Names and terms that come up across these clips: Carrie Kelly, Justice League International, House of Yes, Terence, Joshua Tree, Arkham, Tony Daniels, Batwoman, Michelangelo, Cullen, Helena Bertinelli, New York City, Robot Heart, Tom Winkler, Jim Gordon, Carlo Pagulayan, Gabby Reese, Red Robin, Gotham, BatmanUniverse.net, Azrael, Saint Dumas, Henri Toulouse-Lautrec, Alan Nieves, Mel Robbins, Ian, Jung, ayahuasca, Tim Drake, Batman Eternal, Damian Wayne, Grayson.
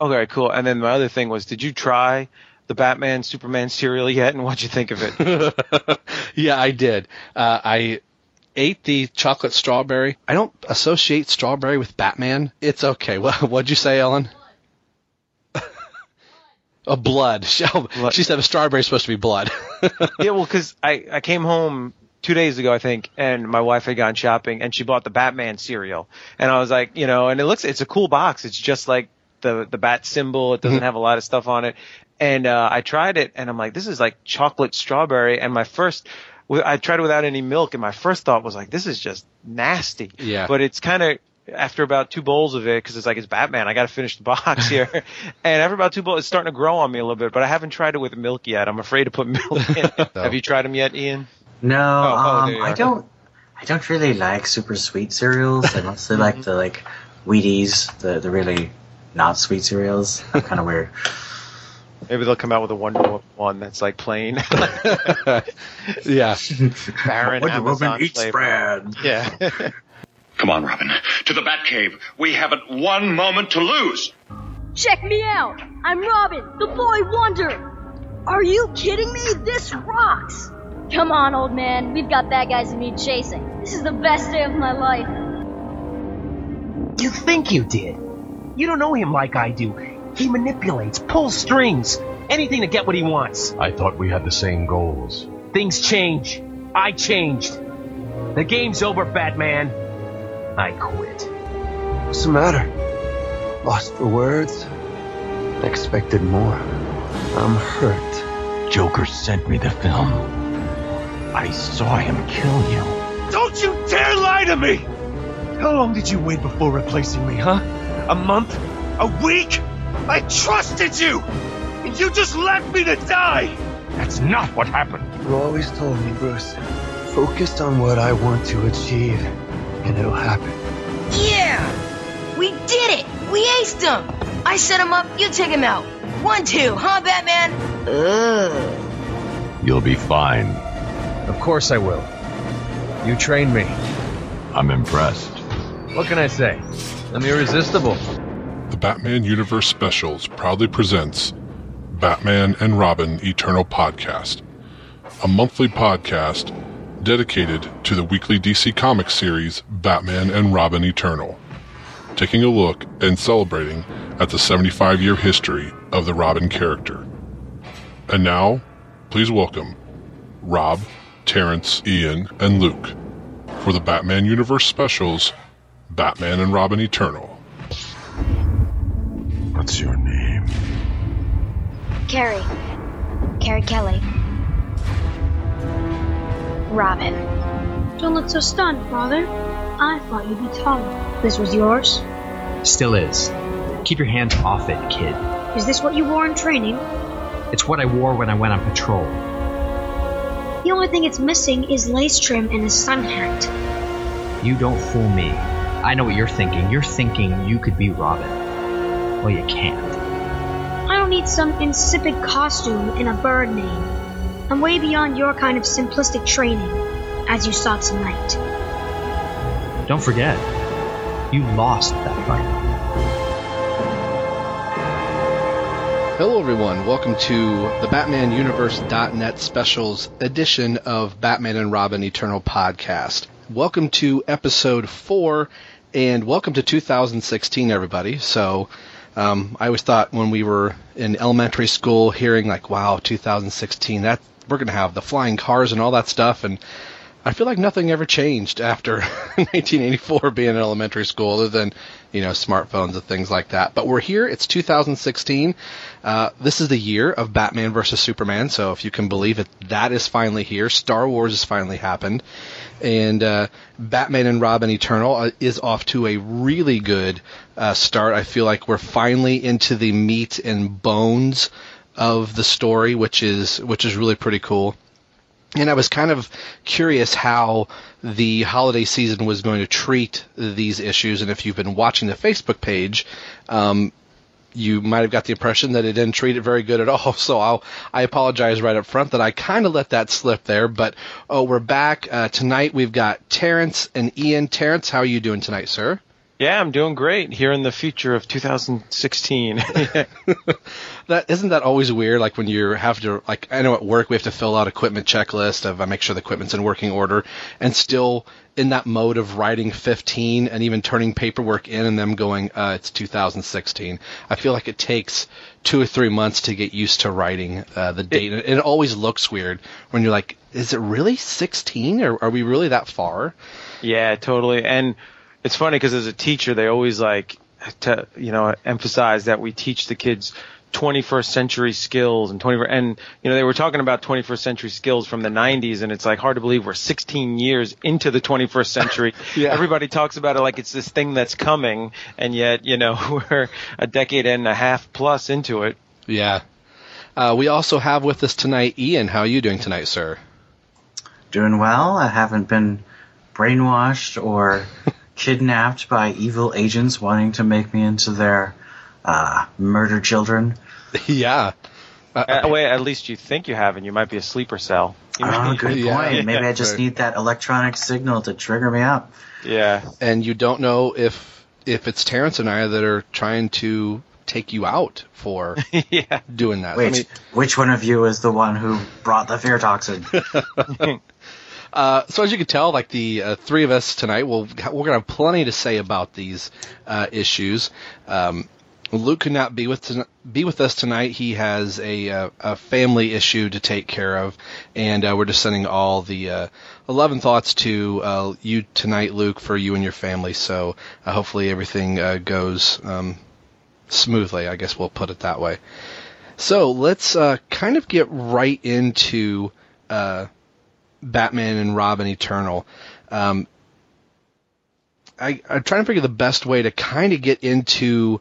Okay, cool. And then my other thing was, did you try the Batman Superman cereal yet, and what'd you think of it? Yeah, I did. I ate the chocolate strawberry. I don't associate strawberry with Batman. It's okay. What'd you say, Ellen? A blood. She said a strawberry's supposed to be blood. Yeah, well, because I came home 2 days ago, I think, and my wife had gone shopping, and she bought the Batman cereal. And I was like, you know, and it's a cool box. It's just like the bat symbol. It doesn't have a lot of stuff on it. And I tried it, and I'm like, this is like chocolate strawberry. And I tried it without any milk, and my first thought was like, this is just nasty. Yeah. But it's kind of, after about two bowls of it, because it's Batman, I got to finish the box here. And after about two bowls, it's starting to grow on me a little bit, but I haven't tried it with milk yet. I'm afraid to put milk in it. Have you tried them yet, Ian? No, I don't really like super sweet cereals. I mostly like the Wheaties, the really not sweet cereals. Kind of weird. Maybe they'll come out with a Wonder Woman one that's like plain. Yeah. Barren Wonder Woman eats bread. Yeah. Come on, Robin. To the Batcave. We haven't one moment to lose. Check me out. I'm Robin, the boy wonder. Are you kidding me? This rocks. Come on, old man. We've got bad guys and me chasing. This is the best day of my life. You think you did? You don't know him like I do. He manipulates, pulls strings, anything to get what he wants. I thought we had the same goals. Things change. I changed. The game's over, Batman. I quit. What's the matter? Lost for words? Expected more. I'm hurt. Joker sent me the film. I saw him kill you. Don't you dare lie to me! How long did you wait before replacing me, huh? A month? A week? I trusted you! And you just left me to die! That's not what happened. You always told me, Bruce. Focused on what I want to achieve, and it'll happen. Yeah! We did it! We aced him! I set him up, you take him out. 1-2, huh, Batman? Ugh. You'll be fine. Of course I will. You trained me. I'm impressed. What can I say? I'm irresistible. The Batman Universe Specials proudly presents Batman and Robin Eternal Podcast, a monthly podcast dedicated to the weekly DC Comics series Batman and Robin Eternal, taking a look and celebrating at the 75-year history of the Robin character. And now, please welcome Rob, Terence, Ian, and Luke for the Batman Universe Specials Batman and Robin Eternal. What's your name? Carrie. Carrie Kelly. Robin. Don't look so stunned, Father. I thought you'd be taller. This was yours? Still is. Keep your hands off it, kid. Is this what you wore in training? It's what I wore when I went on patrol. The only thing it's missing is lace trim and a sun hat. You don't fool me. I know what you're thinking. You're thinking you could be Robin. Well, you can't. I don't need some insipid costume and a bird name. I'm way beyond your kind of simplistic training, as you saw tonight. Don't forget, you lost that fight. Hello, everyone. Welcome to the BatmanUniverse.net specials edition of Batman and Robin Eternal Podcast. Welcome to episode 4, and welcome to 2016, everybody. So... I always thought when we were in elementary school hearing like, wow, 2016, that we're going to have the flying cars and all that stuff. And I feel like nothing ever changed after 1984 being in elementary school other than, you know, smartphones and things like that. But we're here. It's 2016. This is the year of Batman versus Superman. So if you can believe it, that is finally here. Star Wars has finally happened. And Batman and Robin Eternal is off to a really good start. I feel like we're finally into the meat and bones of the story, which is really pretty cool. And I was kind of curious how the holiday season was going to treat these issues. And if you've been watching the Facebook page, you might have got the impression that it didn't treat it very good at all. So I apologize right up front that I kind of let that slip there. But, we're back. Tonight we've got Terence and Ian. Terence, how are you doing tonight, sir? Yeah, I'm doing great here in the future of 2016. Isn't that always weird? Like when you have to, like, I know at work we have to fill out equipment checklist of make sure the equipment's in working order, and still in that mode of writing 15 and even turning paperwork in and them going, it's 2016. I feel like it takes 2 or 3 months to get used to writing the date. It always looks weird when you're like, is it really 16? Or are we really that far? Yeah, totally. And it's funny because as a teacher, they always like to, emphasize that we teach the kids 21st century skills and they were talking about 21st century skills from the 90s, and it's like hard to believe we're 16 years into the 21st century. Yeah. Everybody talks about it like it's this thing that's coming, and yet, we're a decade and a half plus into it. Yeah. We also have with us tonight, Ian. How are you doing tonight, sir? Doing well. I haven't been brainwashed or kidnapped by evil agents wanting to make me into their murder children. Yeah. Wait, at least you think you have, and you might be a sleeper cell. Good point. Yeah. Maybe I just need that electronic signal to trigger me up. Yeah. And you don't know if it's Terence and I that are trying to take you out for doing that. Wait, which one of you is the one who brought the fear toxin? So as you can tell, like the three of us tonight, we're going to have plenty to say about these issues. Luke could not be with us tonight. He has a family issue to take care of, and we're just sending all the love and thoughts to you tonight, Luke, for you and your family. So hopefully everything goes smoothly. I guess we'll put it that way. So let's kind of get right into Batman and Robin Eternal. I'm trying to figure the best way to kind of get into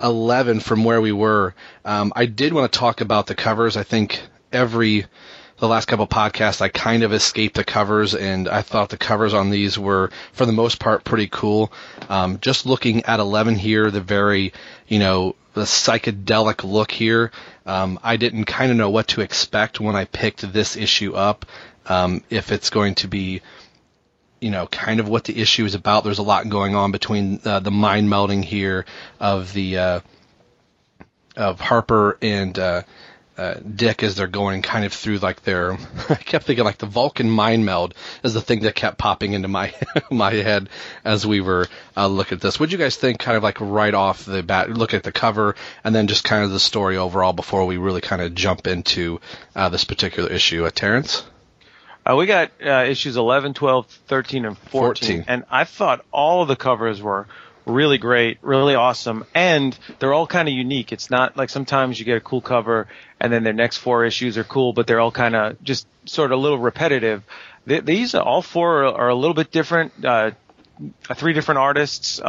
11 from where we were. I did want to talk about the covers. I think the last couple podcasts I kind of escaped the covers, and I thought the covers on these were, for the most part, pretty cool. Just looking at 11 here, the very, the psychedelic look here, I didn't kind of know what to expect when I picked this issue up. If it's going to be, kind of what the issue is about. There's a lot going on between the mind melding here of the of Harper and Dick as they're going kind of through like their. I kept thinking like the Vulcan mind meld is the thing that kept popping into my my head as we were looking at this. What did you guys think? Kind of like right off the bat, look at the cover and then just kind of the story overall before we really kind of jump into this particular issue. Terrence? We got issues 11, 12, 13, and 14, and I thought all of the covers were really great, really awesome, and they're all kind of unique. It's not like sometimes you get a cool cover, and then their next four issues are cool, but they're all kind of just sort of a little repetitive. These all four are a little bit different, three different artists,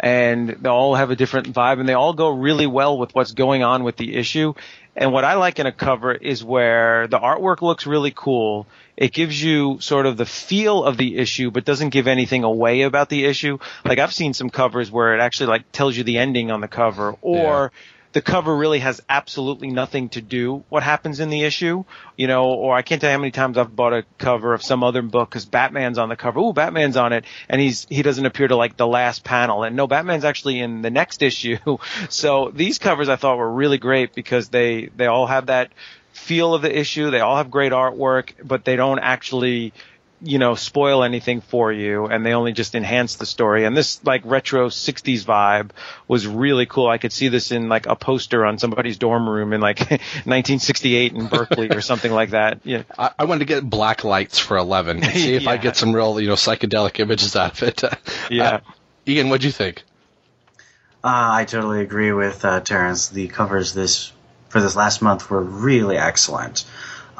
and they all have a different vibe, and they all go really well with what's going on with the issue. And what I like in a cover is where the artwork looks really cool. It gives you sort of the feel of the issue, but doesn't give anything away about the issue. Like I've seen some covers where it actually like tells you the ending on the cover, or the cover really has absolutely nothing to do what happens in the issue, or I can't tell you how many times I've bought a cover of some other book because Batman's on the cover. Ooh, Batman's on it, and he doesn't appear to like the last panel. And no, Batman's actually in the next issue. So these covers I thought were really great because they all have that feel of the issue. They all have great artwork, but they don't actually spoil anything for you, and they only just enhance the story. And this like retro 60s vibe was really cool. I could see this in like a poster on somebody's dorm room in like 1968 in Berkeley or something like that. Yeah, I wanted to get black lights for 11 and see if I get some real psychedelic images out of it. Ian, what'd you think? I totally agree with Terrence. The covers for this last month were really excellent.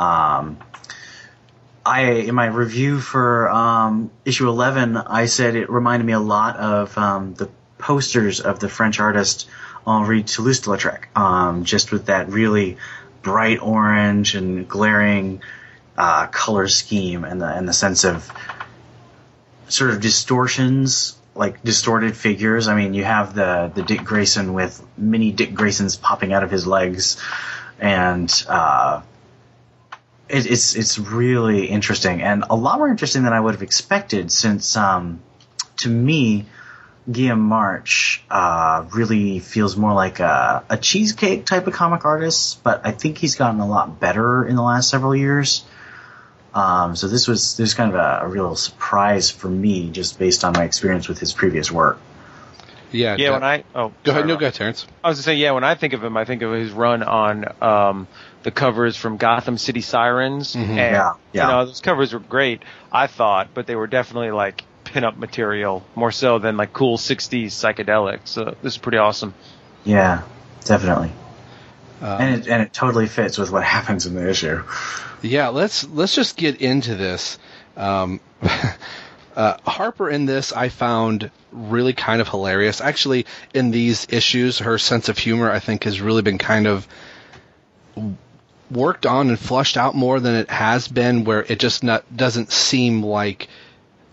In my review for issue 11, I said it reminded me a lot of the posters of the French artist Henri Toulouse-Lautrec, just with that really bright orange and glaring color scheme and the sense of sort of distortions, like distorted figures. I mean, you have the Dick Grayson with mini Dick Graysons popping out of his legs, and It's really interesting, and a lot more interesting than I would have expected, since to me Guillermo March really feels more like a cheesecake type of comic artist, but I think he's gotten a lot better in the last several years. So this was kind of a real surprise for me, just based on my experience with his previous work. Yeah. Go ahead, Terrence. I was gonna say, when I think of him, I think of his run on the covers from Gotham City Sirens, mm-hmm. and you know, those covers were great, I thought, but they were definitely like pinup material more so than like cool 60s psychedelics. So this is pretty awesome. Yeah, definitely. And it totally fits with what happens in the issue. Yeah, let's just get into this. Harper in this I found really kind of hilarious. Actually, in these issues, her sense of humor I think has really been kind of worked on and flushed out more than it has been, where it just doesn't seem like,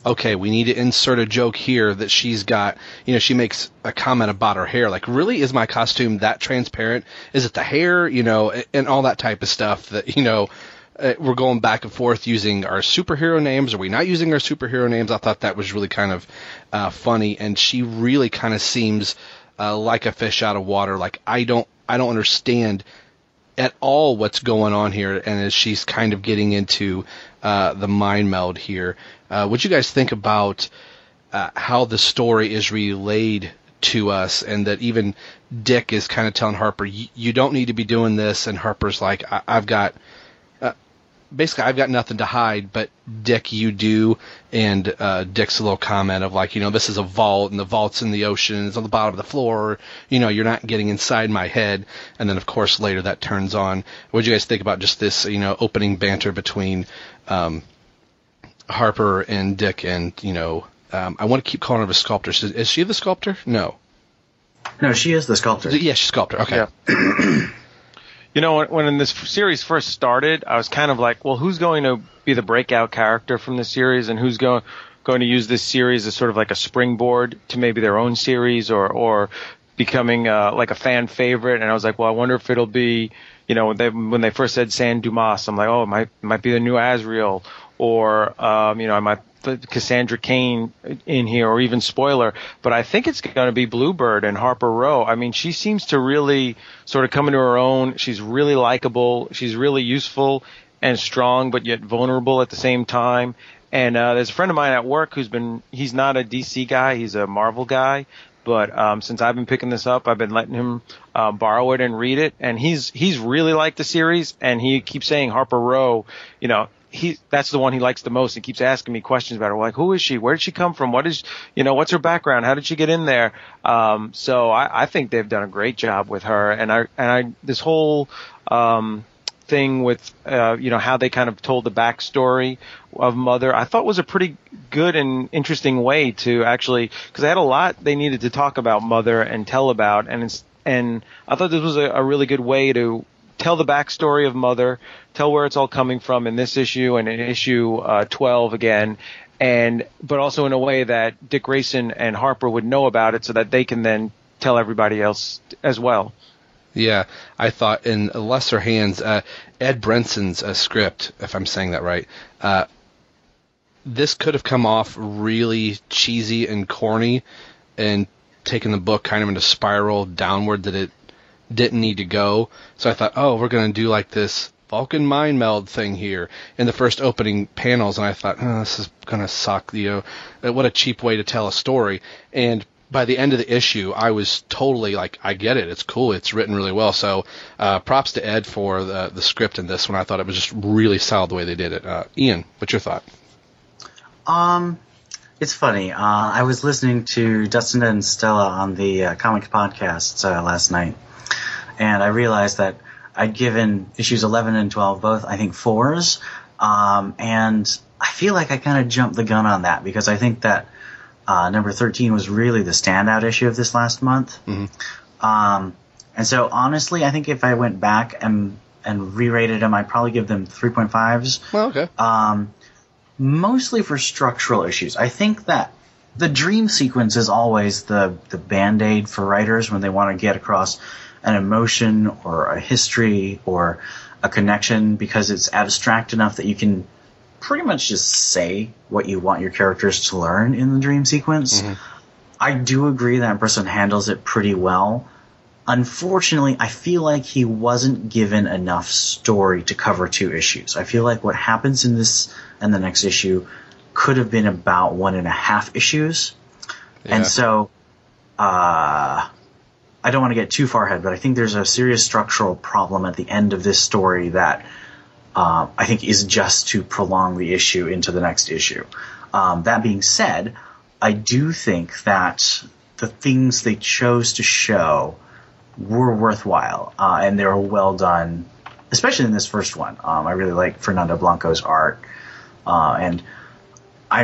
okay, we need to insert a joke here that she's got. You know, she makes a comment about her hair. Like, really, is my costume that transparent? Is it the hair? You know, and all that type of stuff that, you know, we're going back and forth using our superhero names. Are we not using our superhero names? I thought that was really kind of funny. And she really kind of seems like a fish out of water. Like, I don't understand at all what's going on here. And as she's kind of getting into the mind meld here, what do you guys think about how the story is relayed to us, and that even Dick is kind of telling Harper, you don't need to be doing this, and Harper's like, I've got nothing to hide, but Dick, you do. And Dick's little comment of like, you know, this is a vault, and the vault's in the ocean, it's on the bottom of the floor, you know, you're not getting inside my head. And then, of course, later that turns on. What do you guys think about just this, you know, opening banter between Harper and Dick? And, you know, I want to keep calling her the sculptor. Is she the sculptor? No, she is the sculptor. Yeah, she's sculptor. Okay. Yeah. You know, when this series first started, I was kind of like, well, who's going to be the breakout character from this series, and who's going to use this series as sort of like a springboard to maybe their own series or becoming like a fan favorite? And I was like, well, I wonder if it'll be, you know, when they first said Saint Dumas, I'm like, oh, it might be the new Azrael, or, you know, I might put Cassandra Cain in here, or even spoiler. But I think it's going to be Bluebird and Harper Row. I mean, she seems to really sort of come into her own. She's really likable. She's really useful and strong, but yet vulnerable at the same time. And there's a friend of mine at work he's not a DC guy. He's a Marvel guy. But since I've been picking this up, I've been letting him borrow it and read it. And he's really liked the series. And he keeps saying Harper Row, you know, that's the one he likes the most, and keeps asking me questions about her, like, who is she? Where did she come from? What's her background? How did she get in there? So I think they've done a great job with her, and I this whole thing with you know, how they kind of told the backstory of Mother, I thought was a pretty good and interesting way to actually, because they had a lot they needed to talk about Mother and tell about, and I thought this was a really good way to tell the backstory of Mother, tell where it's all coming from in this issue and in issue 12 again, but also in a way that Dick Grayson and Harper would know about it, so that they can then tell everybody else as well. Yeah, I thought in lesser hands, Ed Benson's script, if I'm saying that right, this could have come off really cheesy and corny, and taken the book kind of in a spiral downward that it didn't need to go. So I thought, oh, we're going to do like this Vulcan mind meld thing here in the first opening panels, and I thought, oh, this is going to suck, you know, what a cheap way to tell a story. And by the end of the issue, I was totally like, I get it, it's cool, it's written really well. So props to Ed for the script in this one. I thought it was just really solid the way they did it. Ian, what's your thought? It's funny. I was listening to Dustin and Stella on the comic podcast last night, and I realized that I'd given issues 11 and 12 both, I think, 4s. And I feel like I kind of jumped the gun on that, because I think that number 13 was really the standout issue of this last month. Mm-hmm. And so, honestly, I think if I went back and re-rated them, I'd probably give them 3.5s. Well, okay. Mostly for structural issues. I think that the dream sequence is always the Band-Aid for writers when they want to get across an emotion or a history or a connection, because it's abstract enough that you can pretty much just say what you want your characters to learn in the dream sequence. Mm-hmm. I do agree that Brisson handles it pretty well. Unfortunately, I feel like he wasn't given enough story to cover two issues. I feel like what happens in this and the next issue could have been about 1.5 issues. Yeah. And so I don't want to get too far ahead, but I think there's a serious structural problem at the end of this story that I think is just to prolong the issue into the next issue. That being said, I do think that the things they chose to show were worthwhile, and they were well done, especially in this first one. I really like Fernando Blanco's art, and I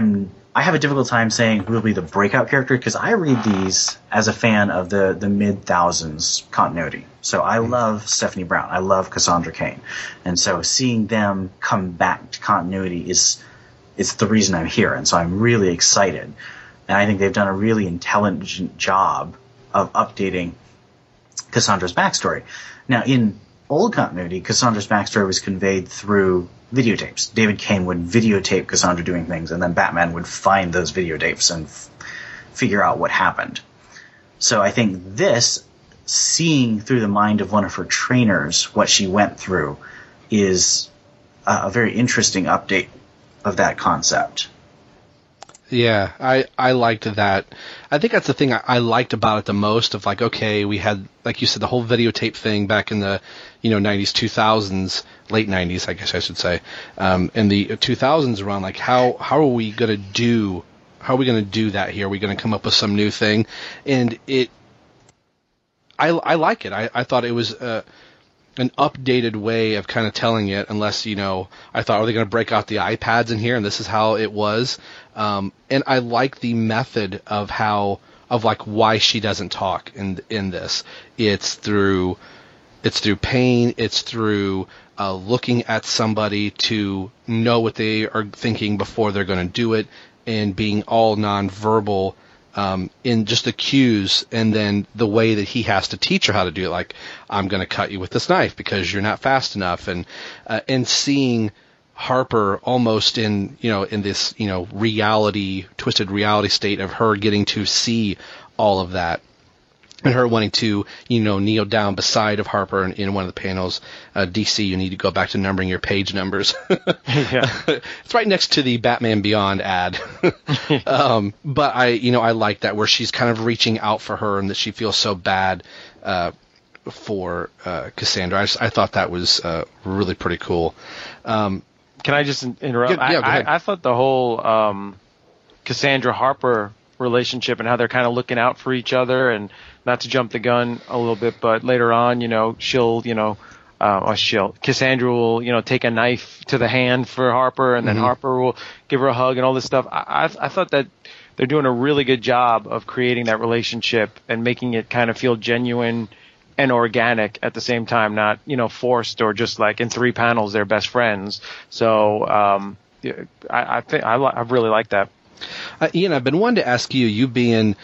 have a difficult time saying who will be the breakout character because I read these as a fan of the mid-2000s continuity. So I love Stephanie Brown. I love Cassandra Cain. And so seeing them come back to continuity is the reason I'm here, and so I'm really excited. And I think they've done a really intelligent job of updating Cassandra's backstory. Now, in old continuity, Cassandra's backstory was conveyed through videotapes. David Cain would videotape Cassandra doing things, and then Batman would find those videotapes and figure out what happened. So I think this, seeing through the mind of one of her trainers what she went through, is a very interesting update of that concept. Yeah, I liked that. I think that's the thing I liked about it the most, of like, okay, we had, like you said, the whole videotape thing back in the, 90s, 2000s, late 90s, I guess I should say, and the 2000s around, like, how are we going to do that here? Are we going to come up with some new thing? And I like it. I thought it was an updated way of kind of telling it, unless, I thought, are they going to break out the iPads in here? And this is how it was. And I like the method of why she doesn't talk in this. It's through pain. It's through looking at somebody to know what they are thinking before they're going to do it, and being all nonverbal, in just the cues, and then the way that he has to teach her how to do it. Like, I'm going to cut you with this knife because you're not fast enough. And seeing Harper almost in this reality, twisted reality state of her getting to see all of that, and her wanting to, kneel down beside of Harper in one of the panels. DC, you need to go back to numbering your page numbers. It's right next to the Batman Beyond ad. But I like that, where she's kind of reaching out for her, and that she feels so bad for Cassandra. I thought that was really pretty cool. Can I just interrupt? Yeah, go ahead. I thought the whole Cassandra-Harper relationship, and how they're kind of looking out for each other, and not to jump the gun a little bit, but later on, Cassandra will, take a knife to the hand for Harper, and then Harper will give her a hug and all this stuff. I thought that they're doing a really good job of creating that relationship and making it kind of feel genuine and organic at the same time, not, forced, or just like in three panels, they're best friends. So, I think I really like that. Ian, I've been wanting to ask you being,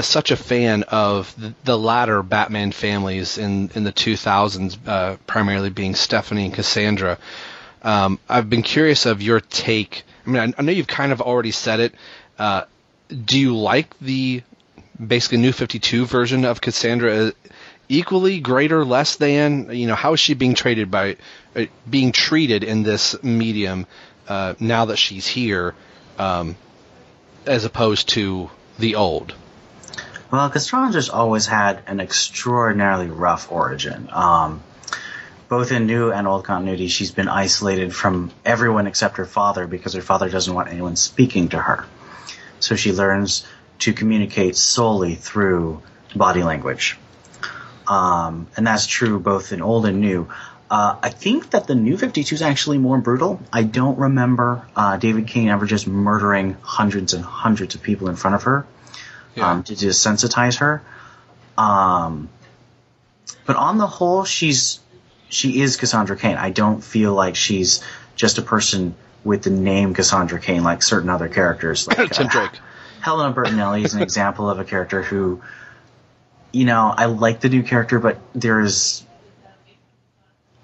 such a fan of the latter Batman families in the 2000s, primarily being Stephanie and Cassandra. I've been curious of your take. I mean, I know you've kind of already said it. Do you like the basically new 52 version of Cassandra equally, greater, less than? How is she being treated in this medium now that she's here, as opposed to the old? Well, Cassandra's always had an extraordinarily rough origin. Both in new and old continuity, she's been isolated from everyone except her father, because her father doesn't want anyone speaking to her. So she learns to communicate solely through body language. And that's true both in old and new. I think that the new 52 is actually more brutal. I don't remember David Cain ever just murdering hundreds and hundreds of people in front of her. Yeah. To desensitize her. But on the whole, she is Cassandra Cain. I don't feel like she's just a person with the name Cassandra Cain, like certain other characters. Like Tim Drake. Helena Bertinelli is an example of a character who, I like the new character, but there is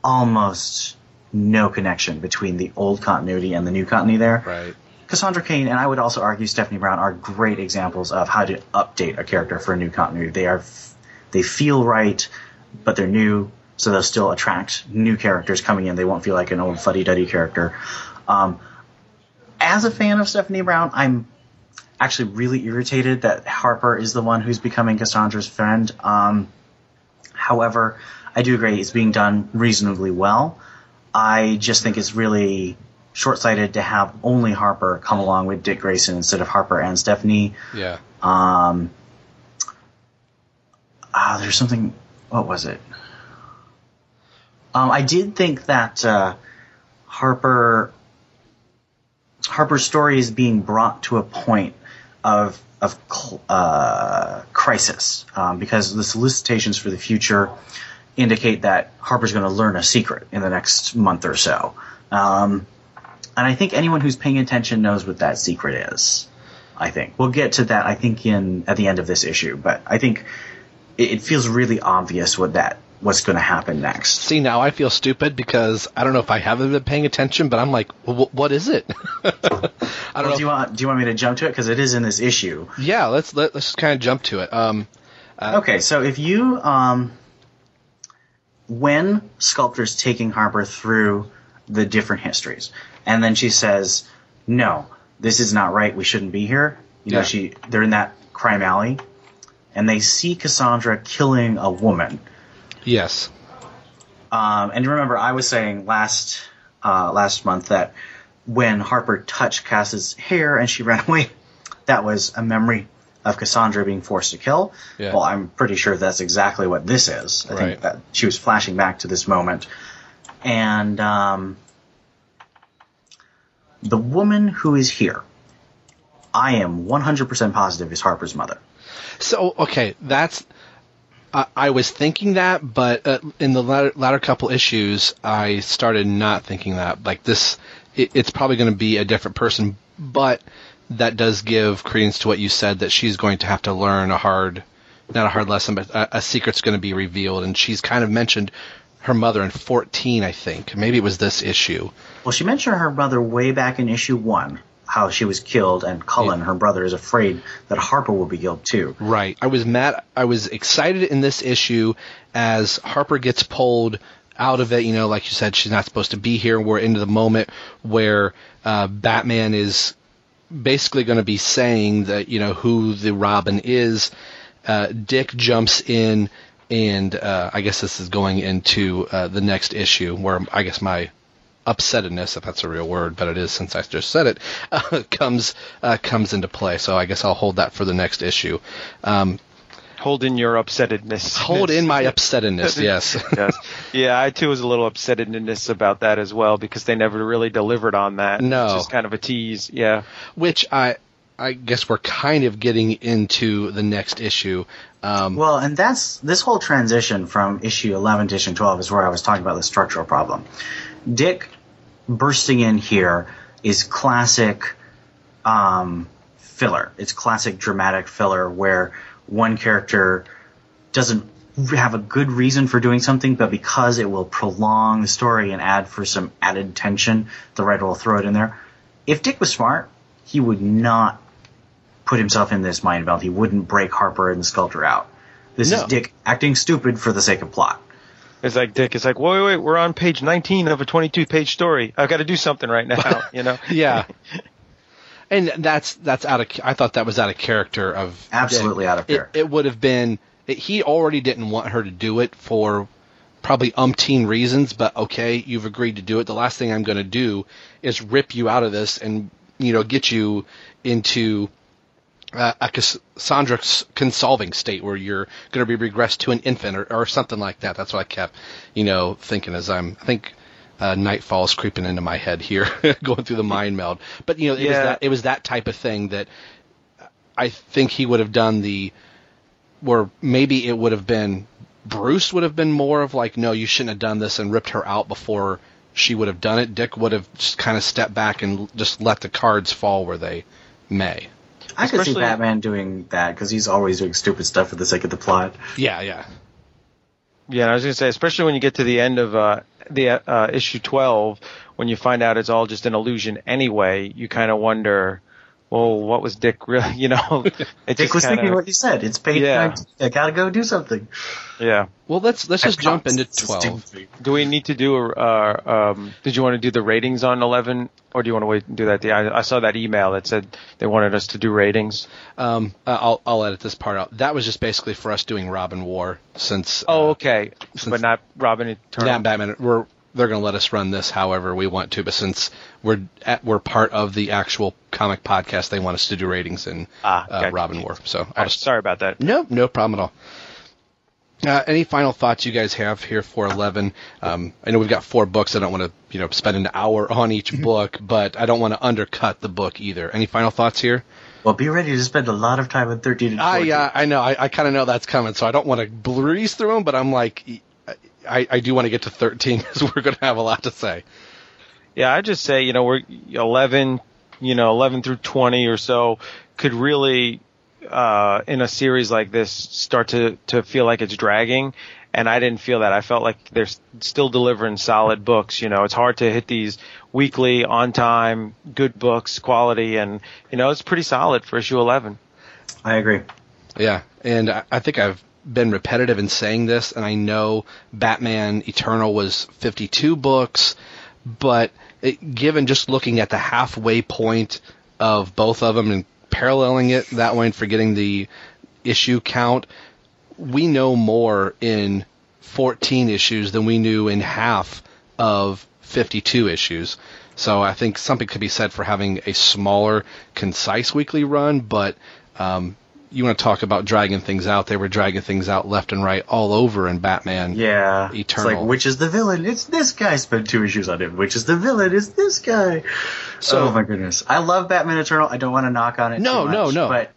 almost no connection between the old continuity and the new continuity there. Right. Cassandra Cain and I would also argue Stephanie Brown are great examples of how to update a character for a new continuity. They feel right, but they're new, so they'll still attract new characters coming in. They won't feel like an old fuddy-duddy character. As a fan of Stephanie Brown, I'm actually really irritated that Harper is the one who's becoming Cassandra's friend. However, I do agree it's being done reasonably well. I just think it's really short-sighted to have only Harper come along with Dick Grayson instead of Harper and Stephanie. Yeah. There's something... What was it? I did think that Harper's story is being brought to a point of crisis because the solicitations for the future indicate that Harper's going to learn a secret in the next month or so. And I think anyone who's paying attention knows what that secret is, I think. We'll get to that, I think, at the end of this issue. But I think it feels really obvious what's going to happen next. See, now I feel stupid because I don't know if I haven't been paying attention, but I'm like, well, what is it? I don't know. Do you want me to jump to it? Because it is in this issue. Yeah, let's just kind of jump to it. Okay, so if you... when Sculptor's taking Harper through the different histories, and then she says, no, this is not right, we shouldn't be here. You know, they're in that crime alley, and they see Cassandra killing a woman. Yes. And remember, I was saying last month that when Harper touched Cass's hair and she ran away, that was a memory of Cassandra being forced to kill. Yeah. Well, I'm pretty sure that's exactly what this is. I think that she was flashing back to this moment. And the woman who is here, I am 100% positive, is Harper's mother. So, okay, that's... I was thinking that, but in the latter couple issues, I started not thinking that. Like, it's probably going to be a different person, but... that does give credence to what you said, that she's going to have to learn not a hard lesson, but a secret's going to be revealed. And she's kind of mentioned her mother in 14, I think. Maybe it was this issue. Well, she mentioned her mother way back in issue 1, how she was killed, and Cullen, her brother, is afraid that Harper will be killed too. Right. I was excited in this issue as Harper gets pulled out of it. You know, like you said, she's not supposed to be here. We're into the moment where Batman is... basically going to be saying that, you know, who the Robin is. Dick jumps in, and I guess this is going into the next issue, where I guess my upsettedness, if that's a real word, but it is since I just said it, comes into play. So I guess I'll hold that for the next issue. Hold in your upsettedness. Hold in my upsettedness, yes. Yeah, I too was a little upsettedness about that as well, because they never really delivered on that. No. It's just kind of a tease, yeah. Which I guess we're kind of getting into the next issue. Well, and that's this whole transition from issue 11 to issue 12 is where I was talking about the structural problem. Dick bursting in here is classic filler. It's classic dramatic filler where... one character doesn't have a good reason for doing something, but because it will prolong the story and add for some added tension, the writer will throw it in there. If Dick was smart, he would not put himself in this mind meld. He wouldn't break Harper and the Sculptor out. This is Dick acting stupid for the sake of plot. It's like Dick is like, wait, we're on page 19 of a 22-page story. I've got to do something right now, you know? Yeah. And that's out of. I thought that was out of character. Of absolutely Dick. Out of character. It would have been. He already didn't want her to do it for probably umpteen reasons. But okay, you've agreed to do it. The last thing I'm going to do is rip you out of this, and you know, get you into a Cassandra consolving state where you're going to be regressed to an infant or something like that. That's what I kept, you know, thinking as I think. Nightfall's creeping into my head here, going through the mind meld. But you know, it was that type of thing that I think he would have done where maybe it would have been Bruce would have been more of like, no, you shouldn't have done this, and ripped her out before she would have done it. Dick would have just kind of stepped back and just let the cards fall where they may. I could see Batman doing that because he's always doing stupid stuff for the sake of the plot. Yeah. Yeah, I was going to say, especially when you get to the end of the issue 12, when you find out it's all just an illusion anyway, you kind of wonder, well, what was Dick really, you know? Dick was thinking what you said. It's page 19. I got to go do something. Yeah. Well, let's just jump into 12. Do we need to do did you want to do the ratings on 11, or do you want to wait and do that? I saw that email that said they wanted us to do ratings. I'll edit this part out. That was just basically for us doing Robin War since. Oh, okay. But not Robin Eternal. Not Batman. They're going to let us run this however we want to, but since we're part of the actual comic podcast, they want us to do ratings in Robin War. So sorry about that. No problem at all. Any final thoughts you guys have here for 11? I know we've got 4 books. I don't want to spend an hour on each book, but I don't want to undercut the book either. Any final thoughts here? Well, be ready to spend a lot of time in 13 and 14. Yeah, I know. I kind of know that's coming, so I don't want to breeze through them, but I'm like, I do want to get to 13 because we're going to have a lot to say. Yeah, I just say, we're 11 through 20 or so could really, in a series like this, start to feel like it's dragging. And I didn't feel that. I felt like they're still delivering solid books. It's hard to hit these weekly, on time, good books, quality. And, it's pretty solid for issue 11. I agree. Yeah. And I think I've been repetitive in saying this, and I know Batman Eternal was 52 books, but given just looking at the halfway point of both of them and paralleling it that way and forgetting the issue count, we know more in 14 issues than we knew in half of 52 issues. So I think something could be said for having a smaller, concise weekly run, but you want to talk about dragging things out. They were dragging things out left and right all over in Batman Eternal. It's like, which is the villain? It's this guy. Spent 2 issues on him. Which is the villain? It's this guy. So, oh, my goodness. I love Batman Eternal. I don't want to knock on it too much. No. But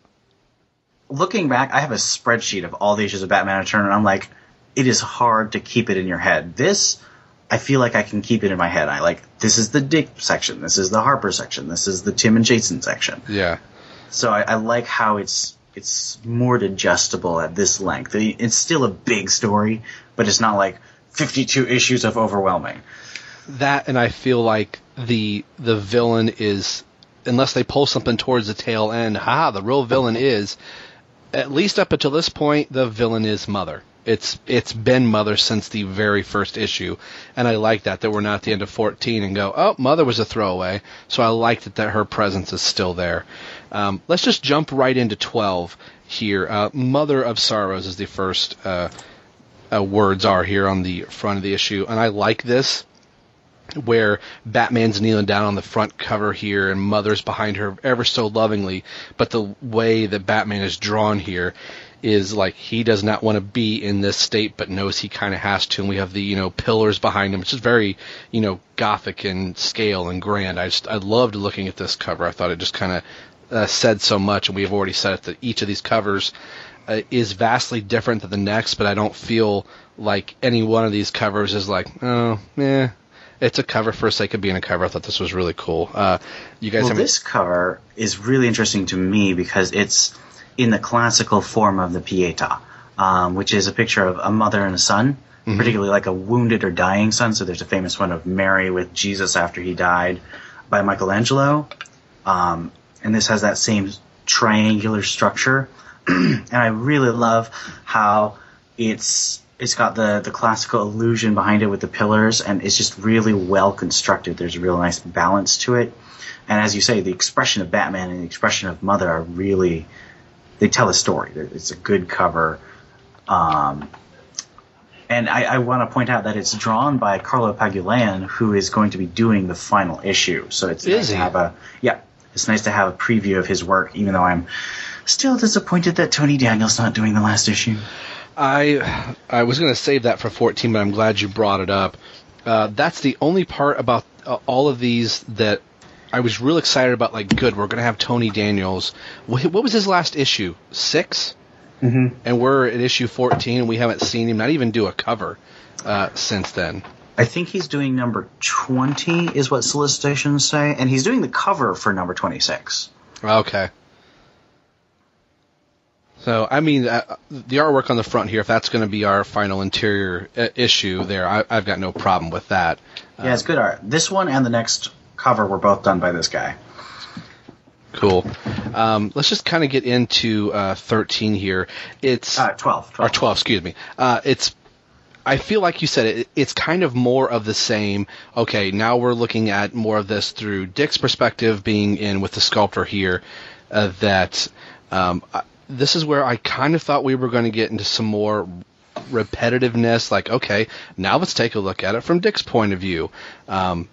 looking back, I have a spreadsheet of all the issues of Batman Eternal, and I'm like, it is hard to keep it in your head. This, I feel like I can keep it in my head. This is the Dick section. This is the Harper section. This is the Tim and Jason section. Yeah. So I like how it's more digestible at this length. It's still a big story, but it's not like 52 issues of overwhelming. That, and I feel like the villain is, unless they pull something towards the tail end, the real villain is, at least up until this point, the villain is Mother. It's been Mother since the very first issue, and I like that we're not at the end of 14 and go, oh, Mother was a throwaway. So I like that her presence is still there. Let's just jump right into 12 here. Mother of Sorrows is the first words are here on the front of the issue, and I like this, where Batman's kneeling down on the front cover here, and Mother's behind her ever so lovingly, but the way that Batman is drawn here is like he does not want to be in this state, but knows he kind of has to. And we have the pillars behind him, which is very Gothic in scale and grand. I loved looking at this cover. I thought it just kind of said so much. And we have already said it, that each of these covers is vastly different than the next. But I don't feel like any one of these covers is like, oh, it's a cover for the sake of being a cover. I thought this was really cool. You guys, this cover is really interesting to me because it's in the classical form of the Pietà, which is a picture of a mother and a son, mm-hmm. particularly like a wounded or dying son. So there's a famous one of Mary with Jesus after he died by Michelangelo. And this has that same triangular structure. And I really love how it's got the classical illusion behind it with the pillars, and it's just really well constructed. There's a real nice balance to it. And as you say, the expression of Batman and the expression of Mother are really... they tell a story. It's a good cover. And I want to point out that it's drawn by Carlo Pagulayan, who is going to be doing the final issue. So it's nice to have a preview of his work, even though I'm still disappointed that Tony Daniels not doing the last issue. I was going to save that for 14, but I'm glad you brought it up. That's the only part about all of these that I was real excited about, we're going to have Tony Daniels. What was his last issue? 6? Mm-hmm. And we're at issue 14, and we haven't seen him not even do a cover since then. I think he's doing number 20 is what solicitations say, and he's doing the cover for number 26. Okay. So, I mean, the artwork on the front here, if that's going to be our final interior issue there, I've got no problem with that. Yeah, it's good art. This one and the next cover were both done by this guy. Cool. Let's just kind of get into 13 here. It's 12. Or 12, excuse me. It's, I feel like you said it's kind of more of the same. Okay, now we're looking at more of this through Dick's perspective, being in with the sculptor here, that... this is where I kind of thought we were going to get into some more repetitiveness. Like, okay, now let's take a look at it from Dick's point of view. And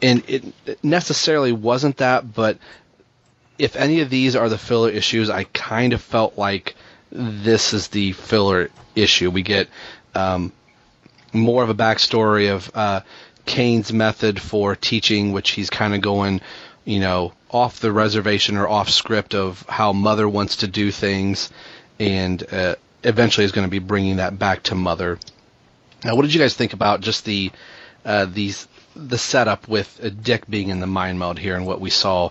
it necessarily wasn't that, but if any of these are the filler issues, I kind of felt like this is the filler issue. We get more of a backstory of Cain's method for teaching, which he's kind of going, you know, off the reservation or off script of how Mother wants to do things, and eventually is going to be bringing that back to Mother. Now, what did you guys think about just the setup with Dick being in the mind meld here and what we saw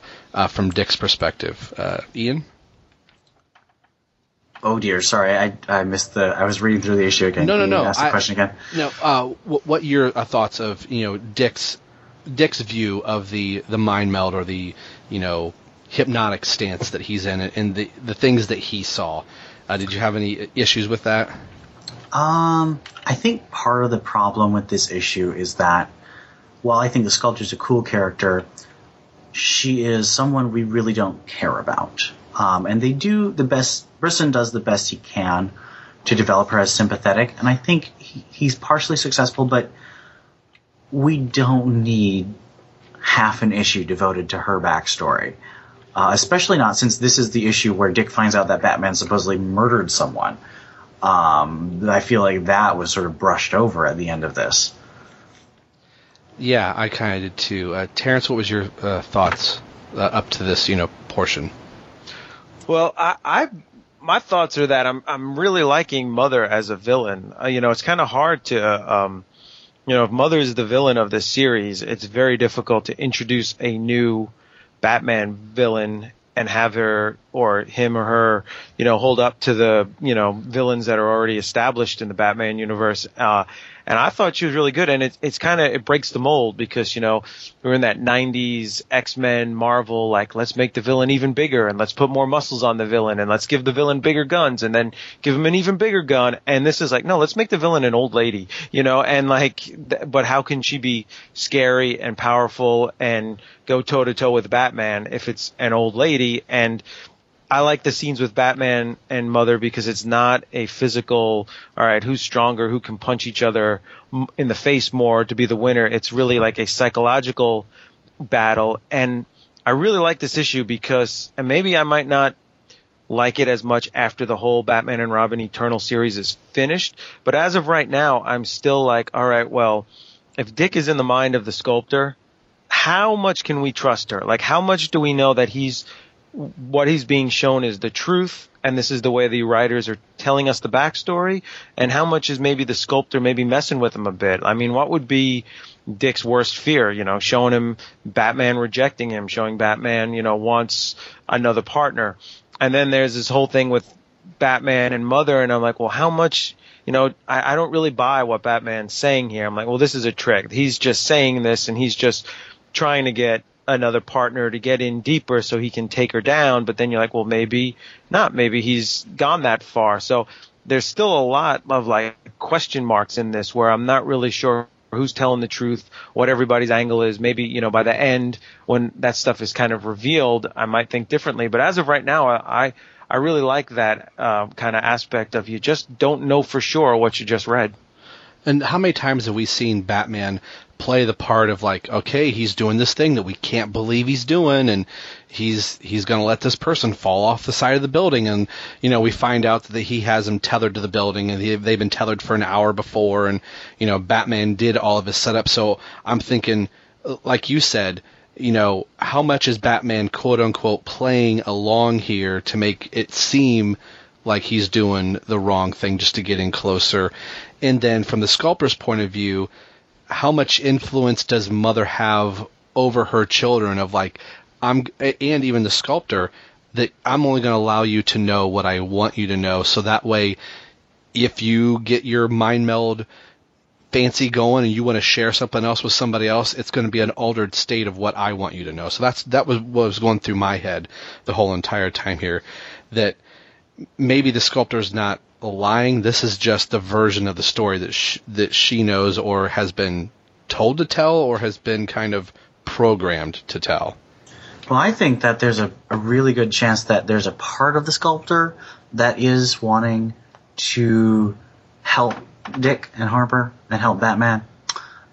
from Dick's perspective? Ian? Oh dear, sorry, I missed I was reading through the issue again. No. Ask the question again. No. What your thoughts of, you know, Dick's view of the mind meld or the, you know, hypnotic stance that he's in and the things that he saw. Did you have any issues with that? I think part of the problem with this issue is that while I think the sculptor's a cool character, she is someone we really don't care about. And they do the best, Brisson does the best he can to develop her as sympathetic. And I think he's partially successful, but we don't need half an issue devoted to her backstory, especially not since this is the issue where Dick finds out that Batman supposedly murdered someone. I feel like that was sort of brushed over at the end of this. Yeah, I kind of did too. Terence, what was your thoughts up to this, you know, portion? Well, my thoughts are that I'm really liking Mother as a villain. You know, it's kind of hard to. You know, if Mother is the villain of this series, it's very difficult to introduce a new Batman villain and have her or him or her, you know, hold up to the, you know, villains that are already established in the Batman universe. And I thought she was really good. And it's kind of, it breaks the mold because, you know, we're in that 90s X-Men Marvel, like, let's make the villain even bigger and let's put more muscles on the villain and let's give the villain bigger guns and then give him an even bigger gun. And this is like, no, let's make the villain an old lady, you know, and like, but how can she be scary and powerful and go toe to toe with Batman if it's an old lady? And I like the scenes with Batman and Mother because it's not a physical, all right, who's stronger, who can punch each other in the face more to be the winner. It's really like a psychological battle. And I really like this issue because, and maybe I might not like it as much after the whole Batman and Robin Eternal series is finished, but as of right now, I'm still like, all right, well, if Dick is in the mind of the sculptor, how much can we trust her? Like, how much do we know that what he's being shown is the truth, and this is the way the writers are telling us the backstory, and how much is maybe the sculptor maybe messing with him a bit? I mean, what would be Dick's worst fear, you know, showing him Batman rejecting him, showing Batman, you know, wants another partner. And then there's this whole thing with Batman and Mother, and I'm like, well, how much, you know, I don't really buy what Batman's saying here. I'm like, well, this is a trick. He's just saying this, and he's just trying to get another partner to get in deeper so he can take her down. But then you're like, well, maybe not. Maybe he's gone that far. So there's still a lot of like question marks in this where I'm not really sure who's telling the truth, what everybody's angle is. Maybe, you know, by the end when that stuff is kind of revealed, I might think differently. But as of right now, I really like that kind of aspect of you just don't know for sure what you just read. And how many times have we seen Batman play the part of like, okay, he's doing this thing that we can't believe he's doing, and he's going to let this person fall off the side of the building, and you know we find out that he has him tethered to the building, and they've been tethered for an hour before, and you know Batman did all of his setup. So I'm thinking, like you said, you know, how much is Batman quote unquote playing along here to make it seem like he's doing the wrong thing just to get in closer? And then from the sculptor's point of view, how much influence does Mother have over her children of like, and even the sculptor, that I'm only going to allow you to know what I want you to know. So that way, if you get your mind meld fancy going and you want to share something else with somebody else, it's going to be an altered state of what I want you to know. So that was what was going through my head the whole entire time here, that maybe the sculptor's not lying. This is just the version of the story that she knows or has been told to tell or has been kind of programmed to tell. Well, I think that there's a really good chance that there's a part of the sculptor that is wanting to help Dick and Harper and help Batman,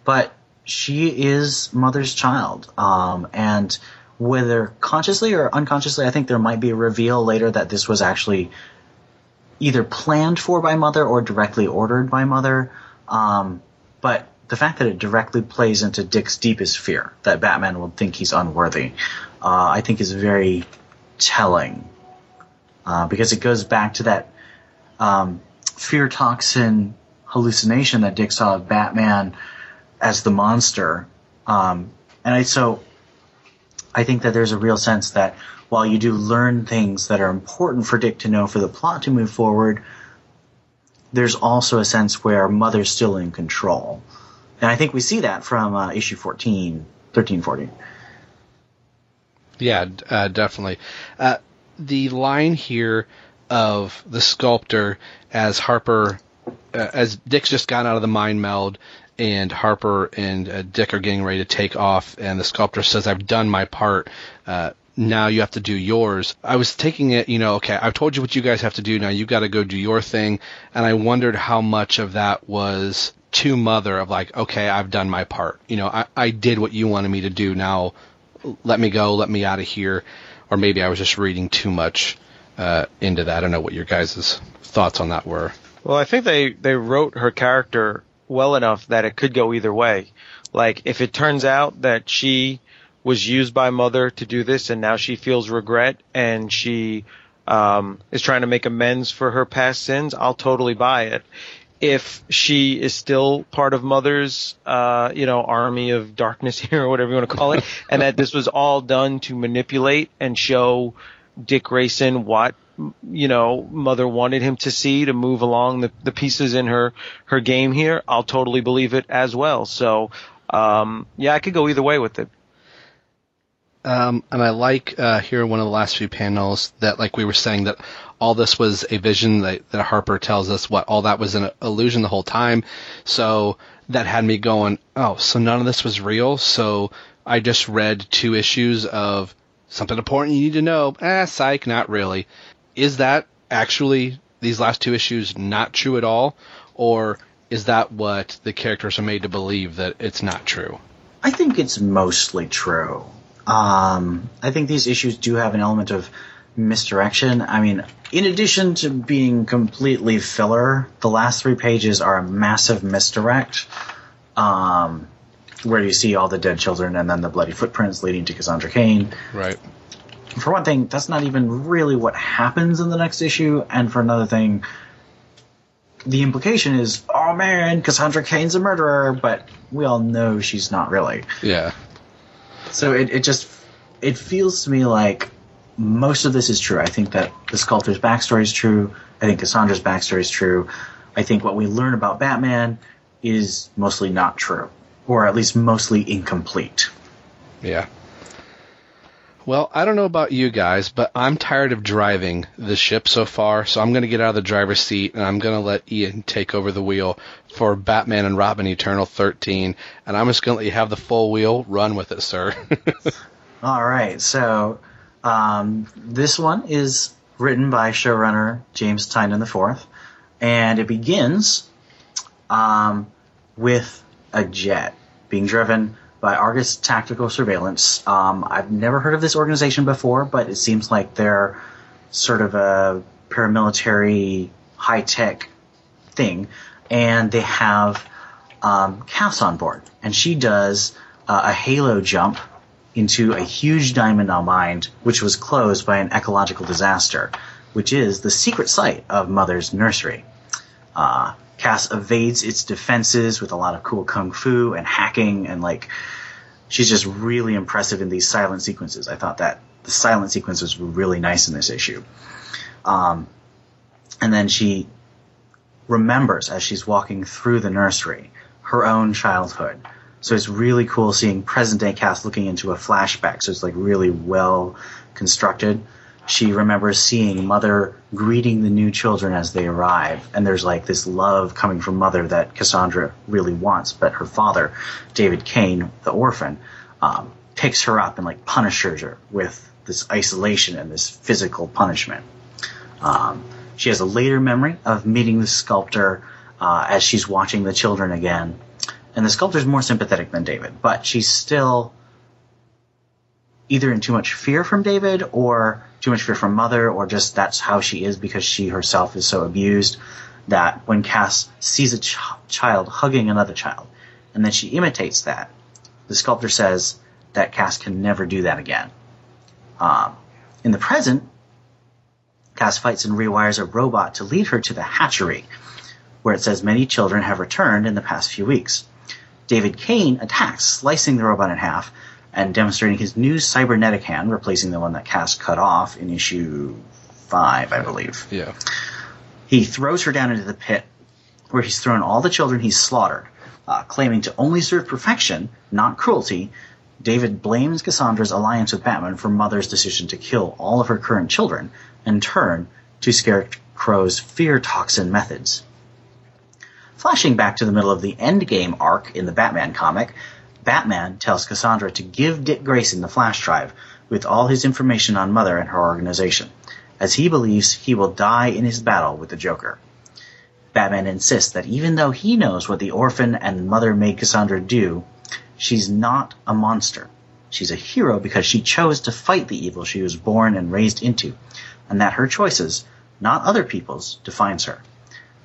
but she is Mother's child, and whether consciously or unconsciously, I think there might be a reveal later that this was actually either planned for by Mother or directly ordered by Mother, but the fact that it directly plays into Dick's deepest fear that Batman will think he's unworthy, I think is very telling, because it goes back to that fear toxin hallucination that Dick saw of Batman as the monster. So I think that there's a real sense that while you do learn things that are important for Dick to know for the plot to move forward, there's also a sense where Mother's still in control. And I think we see that from issue 13, 14. Yeah, definitely. The line here of the sculptor as Harper, as Dick's just gotten out of the mind meld, and Harper and Dick are getting ready to take off, and the sculptor says, "I've done my part. Now you have to do yours." I was taking it, okay, I've told you what you guys have to do. Now you got to go do your thing. And I wondered how much of that was to Mother of like, okay, I've done my part. I did what you wanted me to do. Now let me go, let me out of here. Or maybe I was just reading too much into that. I don't know what your guys' thoughts on that were. Well, I think they wrote her character well enough that it could go either way. Like, if it turns out that she was used by Mother to do this, and now she feels regret, and she is trying to make amends for her past sins, I'll totally buy it. If she is still part of Mother's, army of darkness here, or whatever you want to call it, and that this was all done to manipulate and show Dick Grayson what Mother wanted him to see to move along the pieces in her game here, I'll totally believe it as well. So, I could go either way with it. And I like here in one of the last few panels that, like we were saying, that all this was a vision that Harper tells us all that was an illusion the whole time. So that had me going, oh, so none of this was real. So I just read 2 issues of something important you need to know. Psych, not really. Is that actually these last 2 issues not true at all? Or is that what the characters are made to believe, that it's not true? I think it's mostly true. I think these issues do have an element of misdirection. I mean, in addition to being completely filler, the last 3 pages are a massive misdirect, where you see all the dead children and then the bloody footprints leading to Cassandra Cain. Right. For one thing, that's not even really what happens in the next issue. And for another thing, the implication is, oh man, Cassandra Cain's a murderer, but we all know she's not really. Yeah. So it feels to me like most of this is true. I think that the sculptor's backstory is true. I think Cassandra's backstory is true. I think what we learn about Batman is mostly not true, or at least mostly incomplete. Yeah. Well, I don't know about you guys, but I'm tired of driving the ship so far, so I'm going to get out of the driver's seat, and I'm going to let Ian take over the wheel for Batman and Robin Eternal 13, and I'm just going to let you have the full wheel. Run with it, sir. All right. So this one is written by showrunner James Tynion IV, and it begins with a jet being driven by Argus Tactical Surveillance. I've never heard of this organization before, but it seems like they're sort of a paramilitary high-tech thing, and they have Cass on board, and she does a halo jump into a huge diamond mine, which was closed by an ecological disaster, which is the secret site of Mother's nursery. Cass evades its defenses with a lot of cool kung fu and hacking and she's just really impressive in these silent sequences. I thought that the silent sequence was really nice in this issue. And then she remembers as she's walking through the nursery her own childhood. So it's really cool seeing present-day Cass looking into a flashback. So it's like really well constructed. She remembers seeing Mother greeting the new children as they arrive. And there's like this love coming from Mother that Cassandra really wants. But her father, David Cain, the orphan, picks her up and like punishes her with this isolation and this physical punishment. She has a later memory of meeting the sculptor as she's watching the children again. And the sculptor's more sympathetic than David, but she's still either in too much fear from David or too much fear from Mother, or just that's how she is because she herself is so abused that when Cass sees a child hugging another child and then she imitates that, the sculptor says that Cass can never do that again. In the present, Cass fights and rewires a robot to lead her to the hatchery, where it says many children have returned in the past few weeks. David Cain attacks, slicing the robot in half and demonstrating his new cybernetic hand, replacing the one that Cass cut off in issue 5, I believe. Yeah. He throws her down into the pit, where he's thrown all the children he's slaughtered, claiming to only serve perfection, not cruelty. David blames Cassandra's alliance with Batman for Mother's decision to kill all of her current children and turn to Scarecrow's fear toxin methods. Flashing back to the middle of the Endgame arc in the Batman comic, Batman tells Cassandra to give Dick Grayson the flash drive with all his information on Mother and her organization, as he believes he will die in his battle with the Joker. Batman insists that even though he knows what the Orphan and Mother made Cassandra do, she's not a monster. She's a hero because she chose to fight the evil she was born and raised into, and that her choices, not other people's, defines her.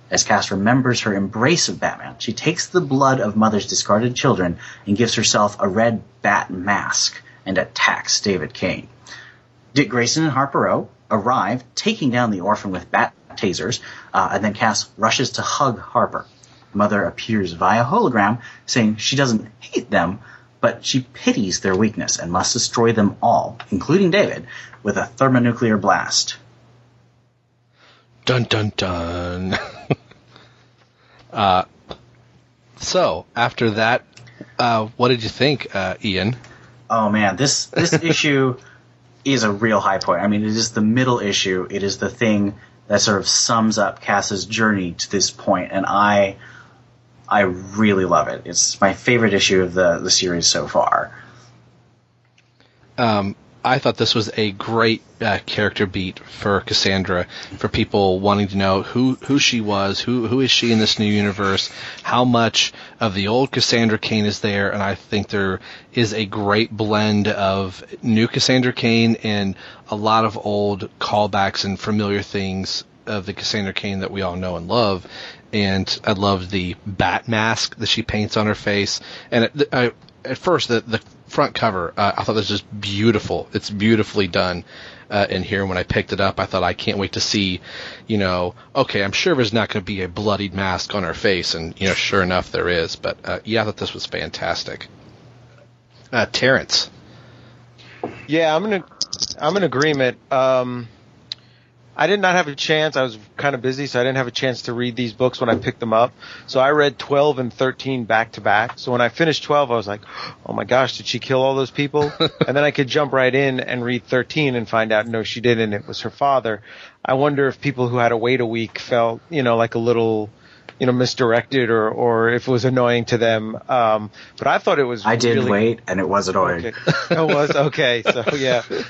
As Cass remembers her embrace of Batman, she takes the blood of Mother's discarded children and gives herself a red bat mask and attacks David Cain. Dick Grayson and Harper Row arrive, taking down the Orphan with bat tasers, and then Cass rushes to hug Harper. Mother appears via hologram, saying she doesn't hate them, but she pities their weakness and must destroy them all, including David, with a thermonuclear blast. Dun, dun, dun. So, after that, what did you think, Ian? Oh, man, this issue is a real high point. I mean, it is the middle issue. It is the thing that sort of sums up Cass's journey to this point, and I really love it. It's my favorite issue of the series so far. I thought this was a great character beat for Cassandra, for people wanting to know who she was, who is she in this new universe, how much of the old Cassandra Cain is there, and I think there is a great blend of new Cassandra Cain and a lot of old callbacks and familiar things of the Cassandra Cain that we all know and love. And I loved the bat mask that she paints on her face, and at first the front cover, I thought this was just beautiful. It's beautifully done in here. When I picked it up, I thought, I can't wait to see, okay, I'm sure there's not going to be a bloodied mask on her face, and, sure enough, there is. But, I thought this was fantastic. Terence. Yeah, I'm in agreement. I did not have a chance. I was kind of busy, so I didn't have a chance to read these books when I picked them up. So I read 12 and 13 back to back. So when I finished 12, I was like, oh, my gosh, did she kill all those people? And then I could jump right in and read 13 and find out, no, she didn't. It was her father. I wonder if people who had to wait a week felt, like a little, misdirected or if it was annoying to them. But I thought it was I did really wait, and it was annoying. Okay. It was? Okay. So, yeah.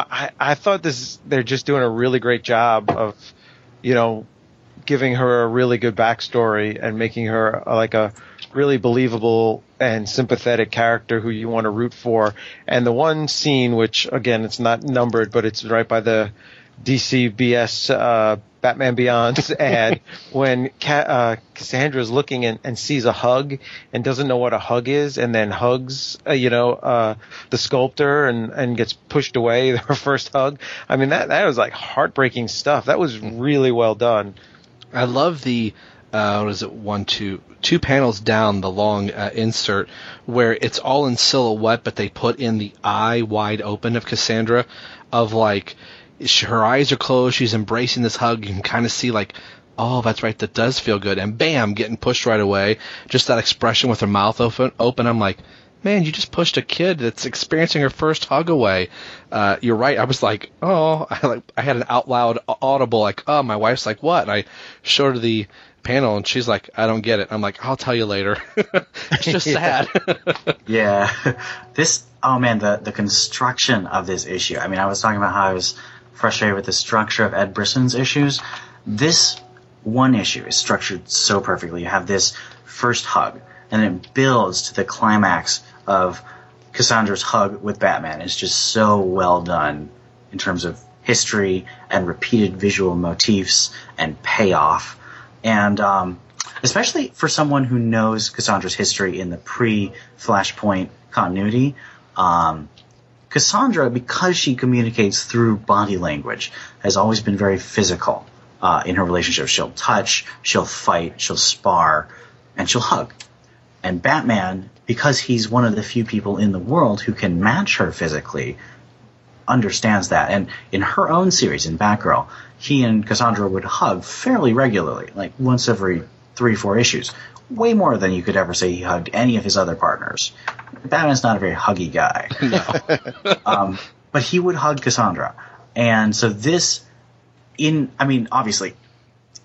I thought they're just doing a really great job of, giving her a really good backstory and making her like a really believable and sympathetic character who you want to root for. And the one scene, which, again, it's not numbered, but it's right by the DCBS Batman Beyond's ad, when Cassandra's looking and sees a hug and doesn't know what a hug is, and then hugs the sculptor and gets pushed away, her first hug. I mean, that was like heartbreaking stuff. That was really well done. I love the what is it, two panels down the long insert where it's all in silhouette, but they put in the eye wide open of Cassandra, of like, her eyes are closed, she's embracing this hug, you can kind of see like, oh, that's right, that does feel good, and bam, getting pushed right away, just that expression with her mouth open. I'm like, man, you just pushed a kid that's experiencing her first hug away. You're right. I was like, oh, I had an out loud audible, like, oh, my wife's like, what? And I showed her the panel, and she's like, I don't get it. I'm like, I'll tell you later. It's just sad. Yeah. This, oh man, the construction of this issue. I mean, I was talking about how I was frustrated with the structure of Ed Brisson's issues. This one issue is structured so perfectly. You have this first hug, and it builds to the climax of Cassandra's hug with Batman. It's just so well done in terms of history and repeated visual motifs and payoff. And especially for someone who knows Cassandra's history in the pre-Flashpoint continuity, Cassandra, because she communicates through body language, has always been very physical in her relationship. She'll touch, she'll fight, she'll spar, and she'll hug. And Batman, because he's one of the few people in the world who can match her physically, understands that. And in her own series, in Batgirl, he and Cassandra would hug fairly regularly, like once every 3-4 issues. Way more than you could ever say he hugged any of his other partners. Batman's not a very huggy guy. No. But he would hug Cassandra. And so this, obviously,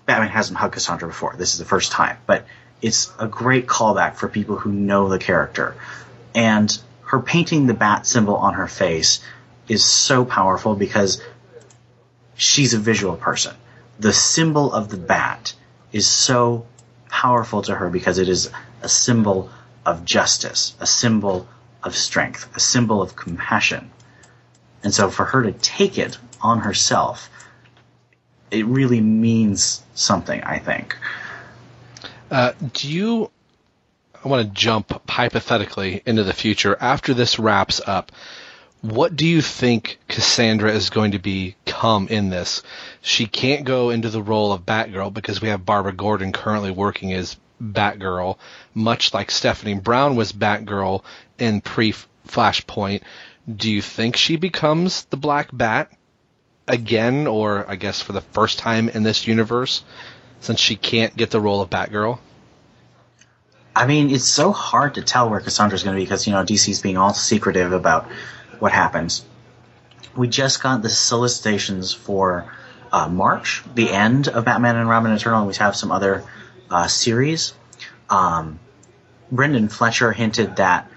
Batman hasn't hugged Cassandra before. This is the first time. But it's a great callback for people who know the character. And her painting the bat symbol on her face is so powerful because she's a visual person. The symbol of the bat is so powerful to her because it is a symbol of justice, a symbol of strength, a symbol of compassion. And so for her to take it on herself, it really means something, I think. I want to jump hypothetically into the future. After this wraps up, what do you think Cassandra is going to become in this? She can't go into the role of Batgirl because we have Barbara Gordon currently working as Batgirl, much like Stephanie Brown was Batgirl in pre-Flashpoint. Do you think she becomes the Black Bat again, or I guess for the first time in this universe, since she can't get the role of Batgirl? I mean, it's so hard to tell where Cassandra's going to be because, DC's being all secretive about what happens. We just got the solicitations for March, the end of Batman and Robin Eternal, and we have some other series. Brendan Fletcher hinted that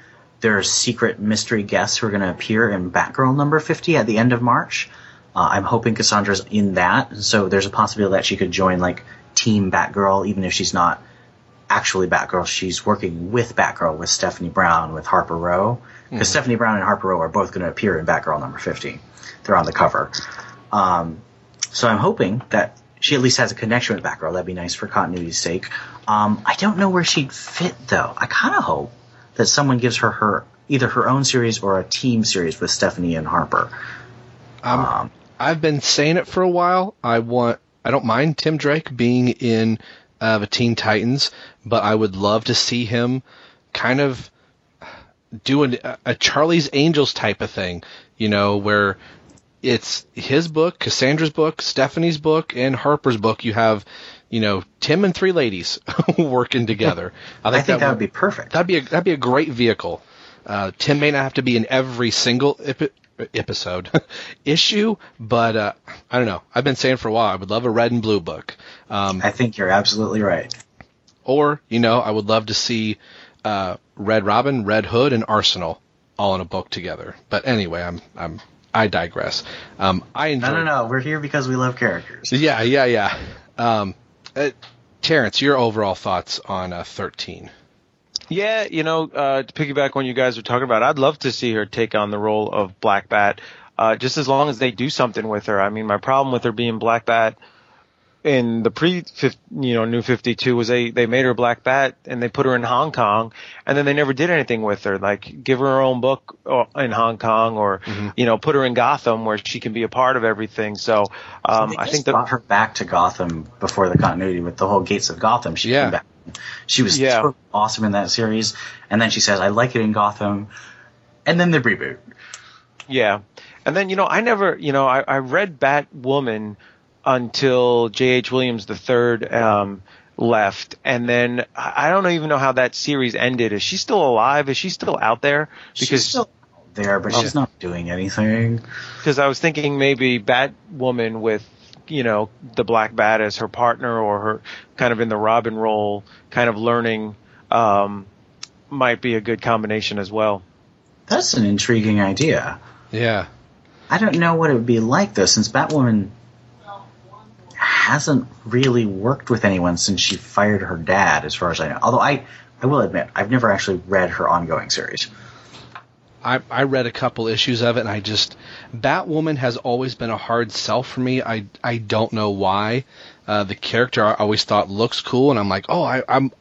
there are secret mystery guests who are going to appear in Batgirl number 50 at the end of March. I'm hoping Cassandra's in that, so there's a possibility that she could join, like, Team Batgirl, even if she's not actually Batgirl. She's working with Batgirl, with Stephanie Brown, with Harper Row, because Stephanie Brown and Harper Row are both going to appear in Batgirl number 50. They're on the cover. So I'm hoping that she at least has a connection with Batgirl. That'd be nice for continuity's sake. I don't know where she'd fit, though. I kind of hope that someone gives her either her own series or a team series with Stephanie and Harper. I've been saying it for a while. I don't mind Tim Drake being in the Teen Titans, but I would love to see him kind of do a Charlie's Angels type of thing, where it's his book, Cassandra's book, Stephanie's book, and Harper's book. You have, Tim and three ladies working together. I think that would be perfect. That'd be a great vehicle. Tim may not have to be in every single episode issue, but I don't know. I've been saying for a while I would love a red and blue book. I think you're absolutely right. Or I would love to see Red Robin, Red Hood, and Arsenal all in a book together. But anyway, I digress. No. We're here because we love characters. Yeah. Terence, your overall thoughts on 13? Yeah, to piggyback on you guys were talking about, I'd love to see her take on the role of Black Bat, just as long as they do something with her. I mean, my problem with her being Black Bat in the New 52 was they made her Black Bat and they put her in Hong Kong, and then they never did anything with her, like give her own book in Hong Kong or put her in Gotham where she can be a part of everything. So I think they brought her back to Gotham before the continuity with the whole Gates of Gotham. She came back. She was totally awesome in that series, and then she says, "I like it in Gotham," and then the reboot. Yeah, and then I read Batwoman until J.H. Williams III left, and then I don't even know how that series ended. Is she still alive? Is she still out there? She's still out there, but she's not doing anything. Because I was thinking maybe Batwoman with the Black Bat as her partner, or her kind of in the Robin role, kind of learning might be a good combination as well. That's an intriguing idea. Yeah. I don't know what it would be like, though, since Batwoman hasn't really worked with anyone since she fired her dad, as far as I know. Although I will admit, I've never actually read her ongoing series. I read a couple issues of it, and Batwoman has always been a hard sell for me. I don't know why. The character I always thought looks cool, and I'm like, oh,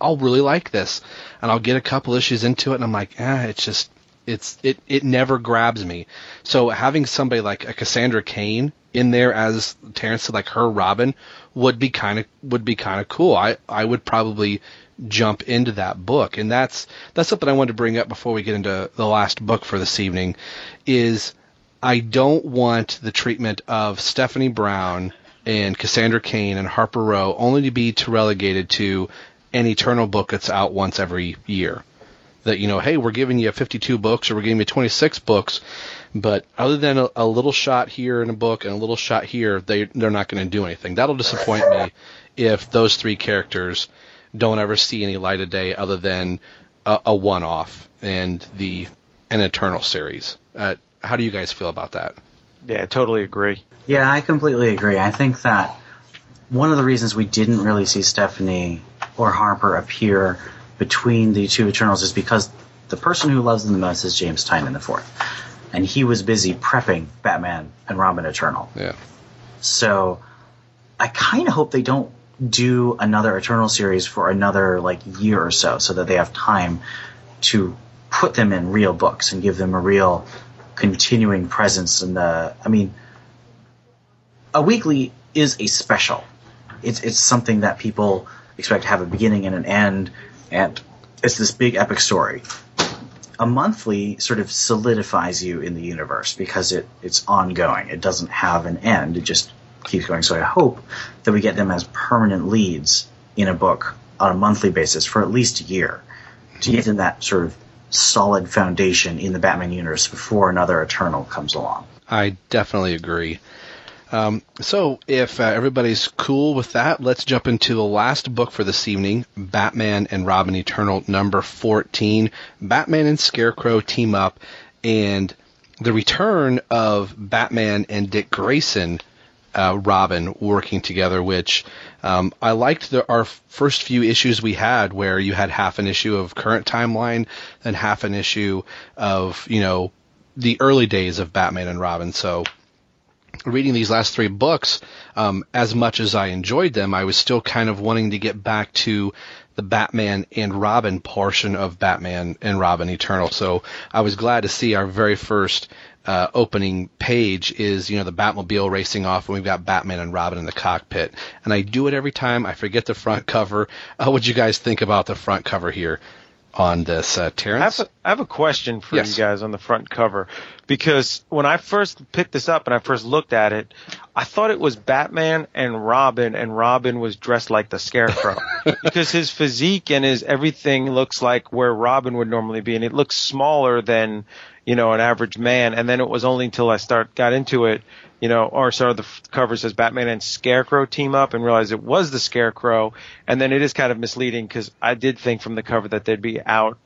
I'll really like this. And I'll get a couple issues into it, and I'm like, it's just... It never grabs me. So having somebody like a Cassandra Cain in there as Terence said, like her Robin, would be kind of cool. I would probably jump into that book, and that's something I wanted to bring up before we get into the last book for this evening. Is I don't want the treatment of Stephanie Brown and Cassandra Cain and Harper Row only to be relegated to an Eternal book that's out once every year. That, hey, we're giving you 52 books or we're giving you 26 books, but other than a little shot here in a book and a little shot here, they're not going to do anything. That'll disappoint me if those three characters don't ever see any light of day other than a one-off and an Eternal series. How do you guys feel about that? Yeah, I totally agree. Yeah, I completely agree. I think that one of the reasons we didn't really see Stephanie or Harper appear between the two Eternals is because the person who loves them the most is James Tynion IV, and he was busy prepping Batman and Robin Eternal. Yeah. So I kind of hope they don't do another Eternal series for another year or so that they have time to put them in real books and give them a real continuing presence in the... I mean, a weekly is a special. It's something that people expect to have a beginning and an end, and it's this big epic story. A monthly sort of solidifies you in the universe because it's ongoing. It doesn't have an end. It just keeps going. So I hope that we get them as permanent leads in a book on a monthly basis for at least a year to get them that sort of solid foundation in the Batman universe before another Eternal comes along. I definitely agree. So if everybody's cool with that, let's jump into the last book for this evening, Batman and Robin Eternal, number 14. Batman and Scarecrow team up, and the return of Batman and Dick Grayson, Robin, working together, which I liked our first few issues we had, where you had half an issue of current timeline and half an issue of, the early days of Batman and Robin. So reading these last three books, as much as I enjoyed them, I was still kind of wanting to get back to the Batman and Robin portion of Batman and Robin Eternal. So I was glad to see our very first opening page is, the Batmobile racing off, and we've got Batman and Robin in the cockpit. And I do it every time. I forget the front cover. What'd you guys think about the front cover here on this, Terrence? I have a question for you guys on the front cover, because when I first picked this up and I first looked at it, I thought it was Batman and Robin was dressed like the Scarecrow because his physique and his everything looks like where Robin would normally be, and it looks smaller than an average man. And then it was only until I got into it, the cover says Batman and Scarecrow team up, and realized it was the Scarecrow. And then it is kind of misleading, because I did think from the cover that they'd be out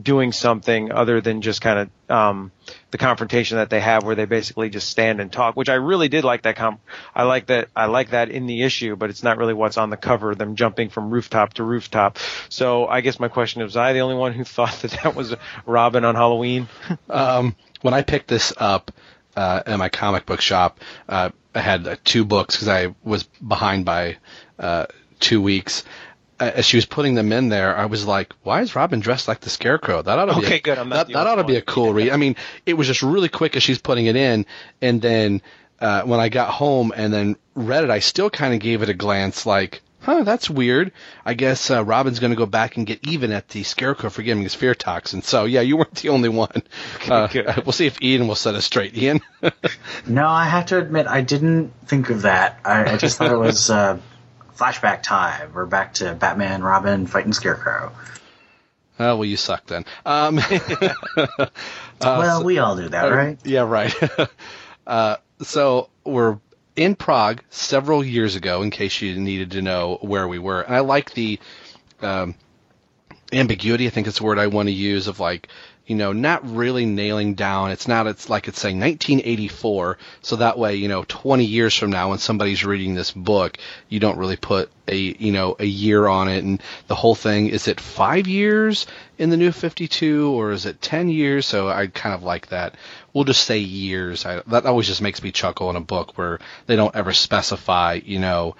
doing something other than just kind of the confrontation that they have, where they basically just stand and talk, which I really did like that. I like that in the issue, but it's not really what's on the cover, them jumping from rooftop to rooftop. So I guess my question is, was I the only one who thought that was Robin on Halloween? When I picked this up, at my comic book shop. I had two books because I was behind by 2 weeks. As she was putting them in there, I was like, "Why is Robin dressed like the Scarecrow? That ought to be good. That ought to be a cool read." I mean, it was just really quick as she's putting it in, and then when I got home and then read it, I still kind of gave it a glance, like, "Huh, that's weird. I guess Robin's going to go back and get even at the Scarecrow for giving his fear toxin." So yeah, you weren't the only one. We'll see if Ian will set us straight. Ian? No, I have to admit, I didn't think of that. I just thought it was. Flashback time. We're back to Batman, Robin fighting Scarecrow. Oh, well, you suck then. Well, we all do that, right? Yeah, right. So we're in Prague several years ago, in case you needed to know where we were. And I like the ambiguity, I think it's the word I want to use, of like, you know, not really nailing down. It's like it's saying 1984. So that way, you know, 20 years from now, when somebody's reading this book, you don't really put a year on it. And the whole thing, is it 5 years in the new 52 or is it 10 years? So I kind of like that. We'll just say years. That always just makes me chuckle in a book where they don't ever specify, you know,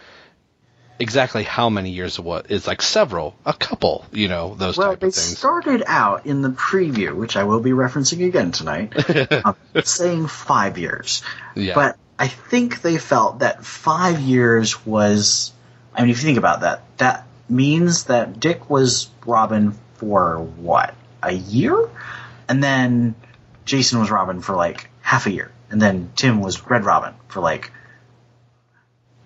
exactly how many years of what. It's like several, a couple, you know, those type of things. Well, they started out in the preview, which I will be referencing again tonight, saying 5 years. Yeah. But I think they felt that 5 years was, I mean, if you think about that, that means that Dick was Robin for what, a year? And then Jason was Robin for like half a year. And then Tim was Red Robin for like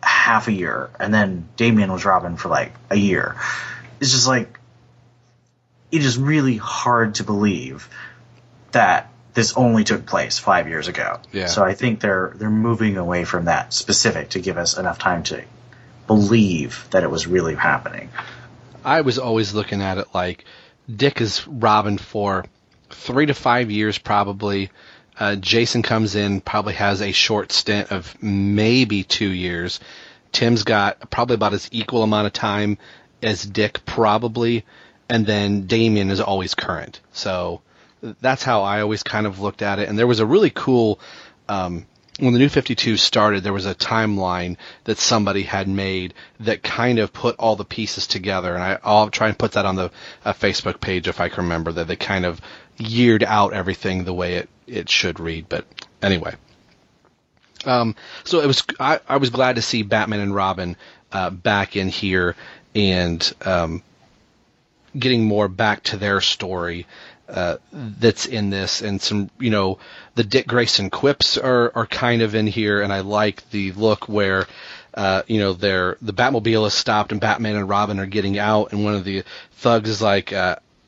half a year, and then Damian was Robin for like a year. It's just like, it is really hard to believe that this only took place 5 years ago. Yeah. So I think they're moving away from that specific to give us enough time to believe that it was really happening. I was always looking at it like Dick is Robin for 3 to 5 years probably. Jason comes in, probably has a short stint of maybe 2 years. Tim's got probably about as equal amount of time as Dick, probably, and then Damian is always current. So that's how I always kind of looked at it. And there was a really cool when the New 52 started, there was a timeline that somebody had made that kind of put all the pieces together, and I'll try and put that on the Facebook page if I can remember, that they kind of yeared out everything the way it should read. But anyway, so it was. I was glad to see Batman and Robin back in here and getting more back to their story that's in this, and some, you know, the Dick Grayson quips are kind of in here, and I like the look where you know, the Batmobile is stopped and Batman and Robin are getting out, and one of the thugs is like,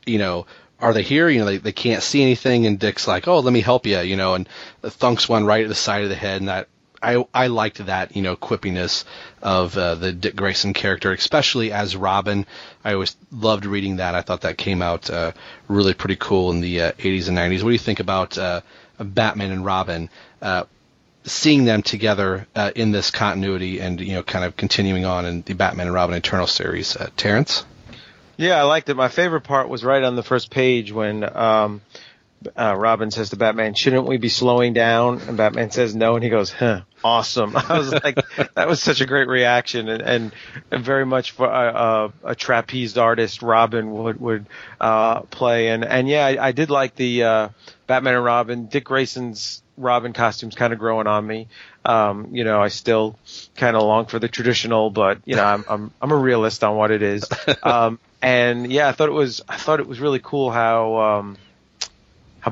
you know, are they here? You know, they can't see anything, and Dick's like, "Oh, let me help you," you know, and thunks one right at the side of the head, and that I liked that, you know, quippiness of the Dick Grayson character, especially as Robin. I always loved reading that. I thought that came out really pretty cool in the 80s and 90s. What do you think about Batman and Robin, seeing them together in this continuity and, you know, kind of continuing on in the Batman and Robin Eternal series? Terrence? Yeah, I liked it. My favorite part was right on the first page when Robin says to Batman, "Shouldn't we be slowing down?" And Batman says no, and he goes, "Huh, awesome." I was like, that was such a great reaction, and very much for a trapeze artist Robin would play. And yeah, I did like the Batman and Robin, Dick Grayson's Robin costumes kind of growing on me. You know, I still kind of long for the traditional, but you know, I'm a realist on what it is. And yeah, I thought it was really cool how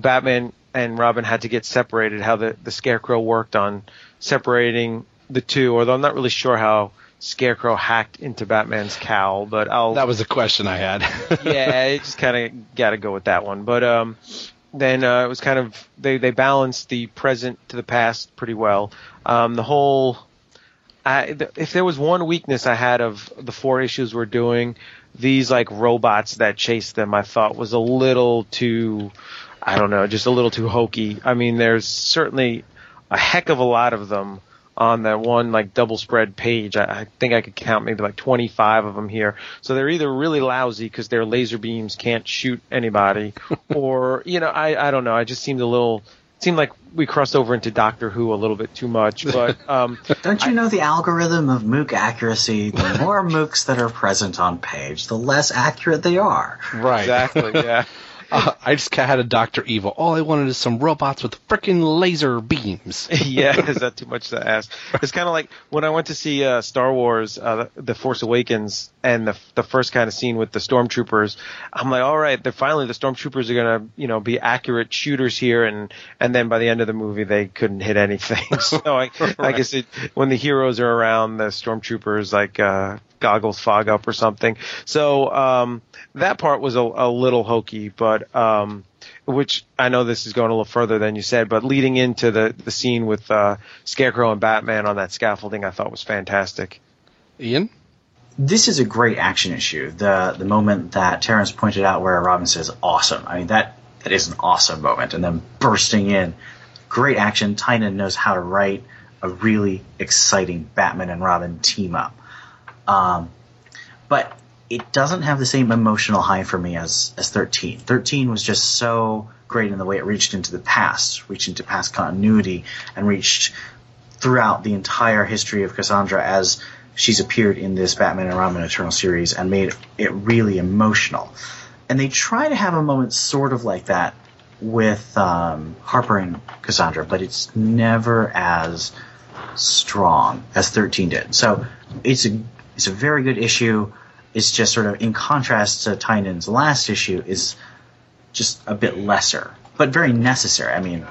Batman and Robin had to get separated, how the Scarecrow worked on separating the two, although I'm not really sure how Scarecrow hacked into Batman's cowl, but that was the question I had. Yeah, it just kind of got to go with that one. But then it was kind of, they balanced the present to the past pretty well. The whole, if there was one weakness I had of the 4 issues we're doing, these like robots that chase them, I thought was a little too, I don't know, just a little too hokey. I mean, there's certainly a heck of a lot of them on that one like double spread page. I think I could count maybe like 25 of them here. So they're either really lousy because their laser beams can't shoot anybody, or, you know, I don't know. I just seemed a little seemed like we crossed over into Doctor Who a little bit too much. But don't you know the algorithm of MOOC accuracy? The more MOOCs that are present on page, the less accurate they are. Right. Exactly, yeah. I just had a Dr. Evil. All I wanted is some robots with frickin' laser beams. Yeah, is that too much to ask? It's kind of like when I went to see Star Wars, The Force Awakens, and the first kind of scene with the stormtroopers. I'm like, all right, they're finally the stormtroopers are gonna, you know, be accurate shooters here, and then by the end of the movie they couldn't hit anything. So right. I guess when the heroes are around, the stormtroopers like goggles fog up or something. So that part was a little hokey, but. Which I know this is going a little further than you said, but leading into the scene with Scarecrow and Batman on that scaffolding, I thought was fantastic. Ian? This is a great action issue. The moment that Terence pointed out where Robin says, awesome. I mean, that is an awesome moment. And then bursting in, great action. Tynan knows how to write a really exciting Batman and Robin team up. But it doesn't have the same emotional high for me as 13. 13 was just so great in the way it reached into the past, reached into past continuity, and reached throughout the entire history of Cassandra as she's appeared in this Batman and Robin Eternal series and made it really emotional. And they try to have a moment sort of like that with Harper and Cassandra, but it's never as strong as 13 did. So it's a very good issue. It's just sort of in contrast to Tynan's last issue is just a bit lesser, but very necessary. I mean,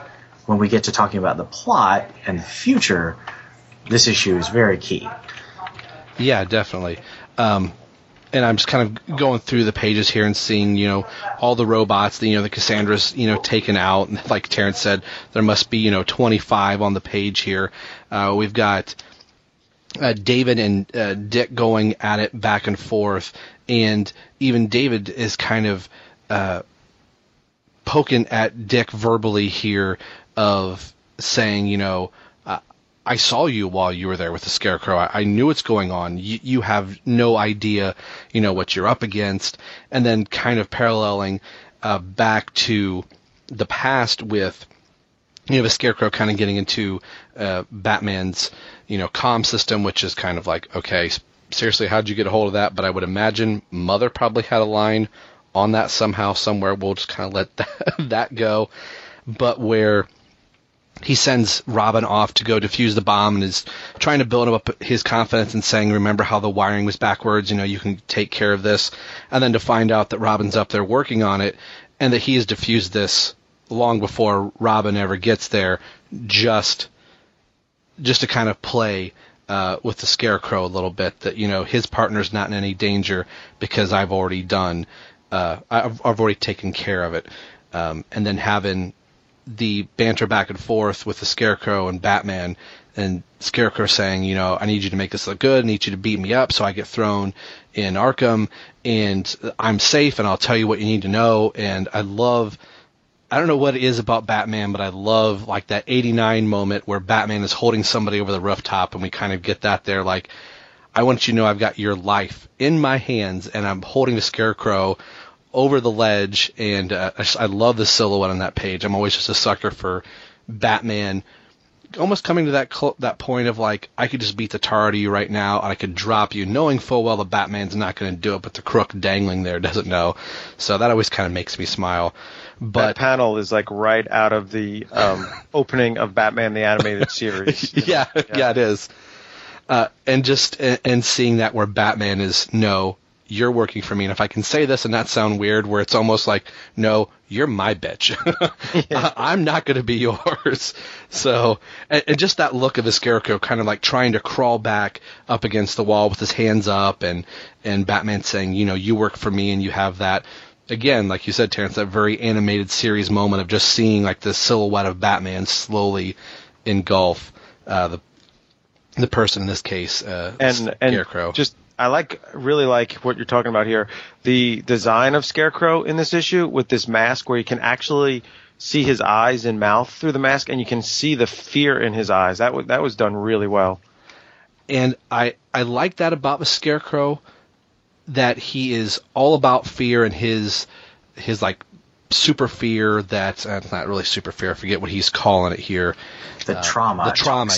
when we get to talking about the plot and the future, this issue is very key. Yeah, definitely. And I'm just kind of going through the pages here and seeing, you know, all the robots, the Cassandra's, taken out. And like Terence said, there must be, 25 on the page here. We've got David and Dick going at it back and forth, and even David is kind of poking at Dick verbally here of saying, I saw you while you were there with the Scarecrow. I knew what's going on. You have no idea, what you're up against. And then kind of paralleling back to the past with, the Scarecrow kind of getting into Batman's, comm system, which is kind of like, okay, seriously, how'd you get a hold of that? But I would imagine Mother probably had a line on that somehow, somewhere. We'll just kind of let that go. But where he sends Robin off to go defuse the bomb and is trying to build up his confidence and saying, remember how the wiring was backwards, you can take care of this. And then to find out that Robin's up there working on it and that he has defused this long before Robin ever gets there, just to kind of play with the Scarecrow a little bit, that his partner's not in any danger because I've already done, I've already taken care of it, and then having the banter back and forth with the Scarecrow and Batman, and Scarecrow saying, I need you to make this look good, I need you to beat me up so I get thrown in Arkham, and I'm safe, and I'll tell you what you need to know, and I don't know what it is about Batman, but I love like that 89 moment where Batman is holding somebody over the rooftop, and we kind of get that there. Like, I want you to know I've got your life in my hands, and I'm holding the Scarecrow over the ledge. And I love the silhouette on that page. I'm always just a sucker for Batman almost coming to that point of like, I could just beat the tar out of you right now, and I could drop you, knowing full well the Batman's not going to do it, but the crook dangling there doesn't know. So that always kind of makes me smile. But that panel is like right out of the opening of Batman the Animated Series. Yeah, it is. And just and seeing that where Batman is, no, you're working for me, and if I can say this and not sound weird, where it's almost like, no, you're my bitch. I'm not going to be yours. So, and just that look of the Scarecrow kind of like trying to crawl back up against the wall with his hands up, and Batman saying, you work for me, and you have that. Again, like you said, Terence, that very animated series moment of just seeing like the silhouette of Batman slowly engulf the person in this case, Scarecrow. I really like what you're talking about here. The design of Scarecrow in this issue with this mask where you can actually see his eyes and mouth through the mask, and you can see the fear in his eyes. That was done really well. And I like that about the Scarecrow, that he is all about fear and his like super fear that it's not really super fear. I forget what he's calling it here. The trauma.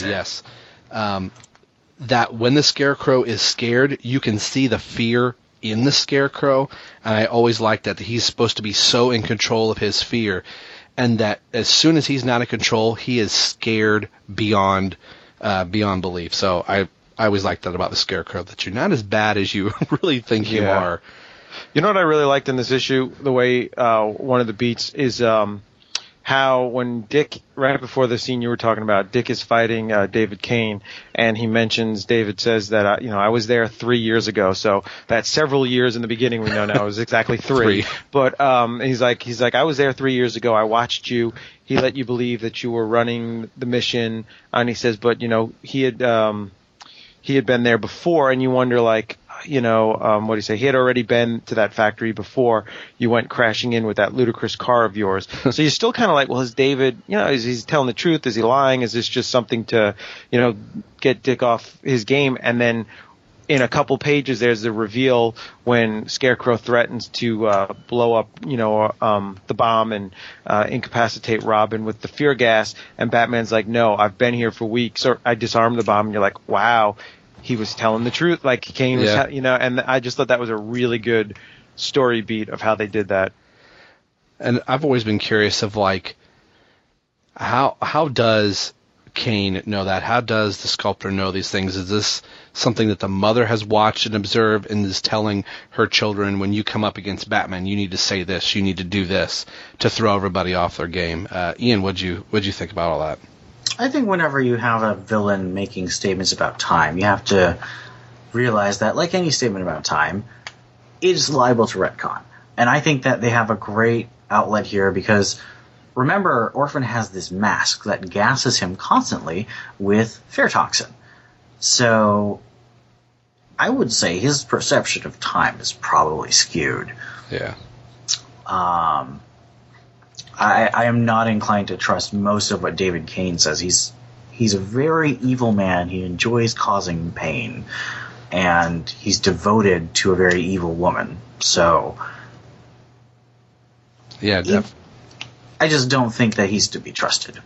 Yes. That when the Scarecrow is scared, you can see the fear in the Scarecrow. And I always like that he's supposed to be so in control of his fear, and that as soon as he's not in control, he is scared beyond belief. So I always liked that about the Scarecrow, that you're not as bad as you really think you are. You know what I really liked in this issue, the way one of the beats is how when Dick, right before the scene you were talking about, Dick is fighting David Cain, and he mentions, David says that, I was there 3 years ago. So that's several years in the beginning. We know now it was exactly three. But he's like, I was there 3 years ago. I watched you. He let you believe that you were running the mission. And he says, but, he had been there before, and you wonder, like, what do you say? He had already been to that factory before you went crashing in with that ludicrous car of yours. So you're still kind of like, well, is David, is he telling the truth? Is he lying? Is this just something to, get Dick off his game? And then in a couple pages, there's the reveal when Scarecrow threatens to blow up, the bomb and incapacitate Robin with the fear gas. And Batman's like, no, I've been here for weeks, or I disarmed the bomb. And you're like, wow. He was telling the truth, like Cain was, and I just thought that was a really good story beat of how they did that. And I've always been curious of, like, how does Cain know that? How does the sculptor know these things? Is this something that the mother has watched and observed and is telling her children, when you come up against Batman, you need to say this, you need to do this to throw everybody off their game? Ian, what'd you think about all that? I think whenever you have a villain making statements about time, you have to realize that, like any statement about time, it is liable to retcon. And I think that they have a great outlet here because, remember, Orphan has this mask that gasses him constantly with fear toxin. So I would say his perception of time is probably skewed. Yeah. I am not inclined to trust most of what David Cain says. He's a very evil man. He enjoys causing pain, and he's devoted to a very evil woman. So, yeah, I just don't think that he's to be trusted.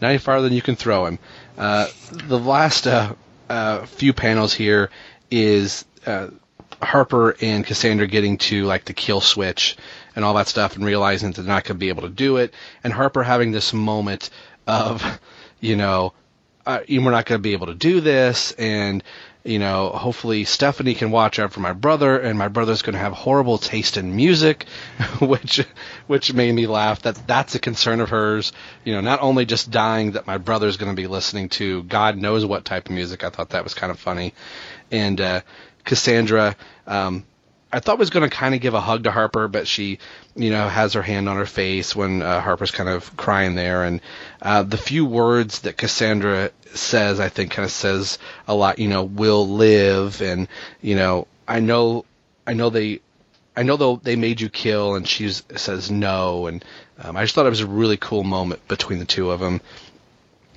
Not any farther than you can throw him. The last few panels here is Harper and Cassandra getting to, like, the kill switch and all that stuff, and realizing that they're not going to be able to do it, and Harper having this moment of, we're not going to be able to do this, and, hopefully Stephanie can watch out for my brother, and my brother's going to have horrible taste in music, which made me laugh. That's a concern of hers, not only just dying, that my brother's going to be listening to God knows what type of music. I thought that was kind of funny. And Cassandra, I thought was going to kind of give a hug to Harper, but she, has her hand on her face when Harper's kind of crying there. And the few words that Cassandra says, I think, kind of says a lot. We'll live, and I know they made you kill, and she says no. And I just thought it was a really cool moment between the two of them.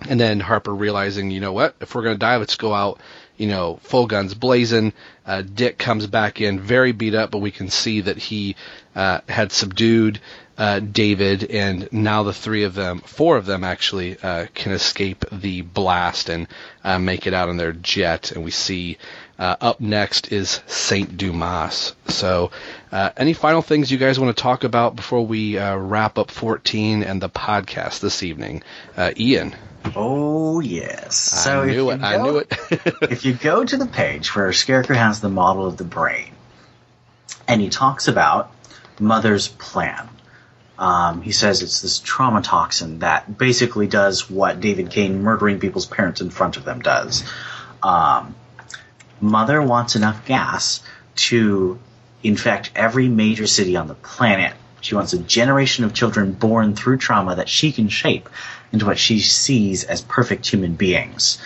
And then Harper realizing, you know what, if we're going to die, let's go out, full guns blazing. Dick comes back in very beat up, but we can see that he had subdued David, and now the four of them actually can escape the blast and make it out in their jet. And we see up next is Saint Dumas. So any final things you guys want to talk about before we wrap up 14 and the podcast this evening? Ian? Oh, yes. I knew it. If you go to the page where Scarecrow has the model of the brain, and he talks about Mother's plan, he says it's this trauma toxin that basically does what David Cain murdering people's parents in front of them does. Mother wants enough gas to infect every major city on the planet. She wants a generation of children born through trauma that she can shape into what she sees as perfect human beings.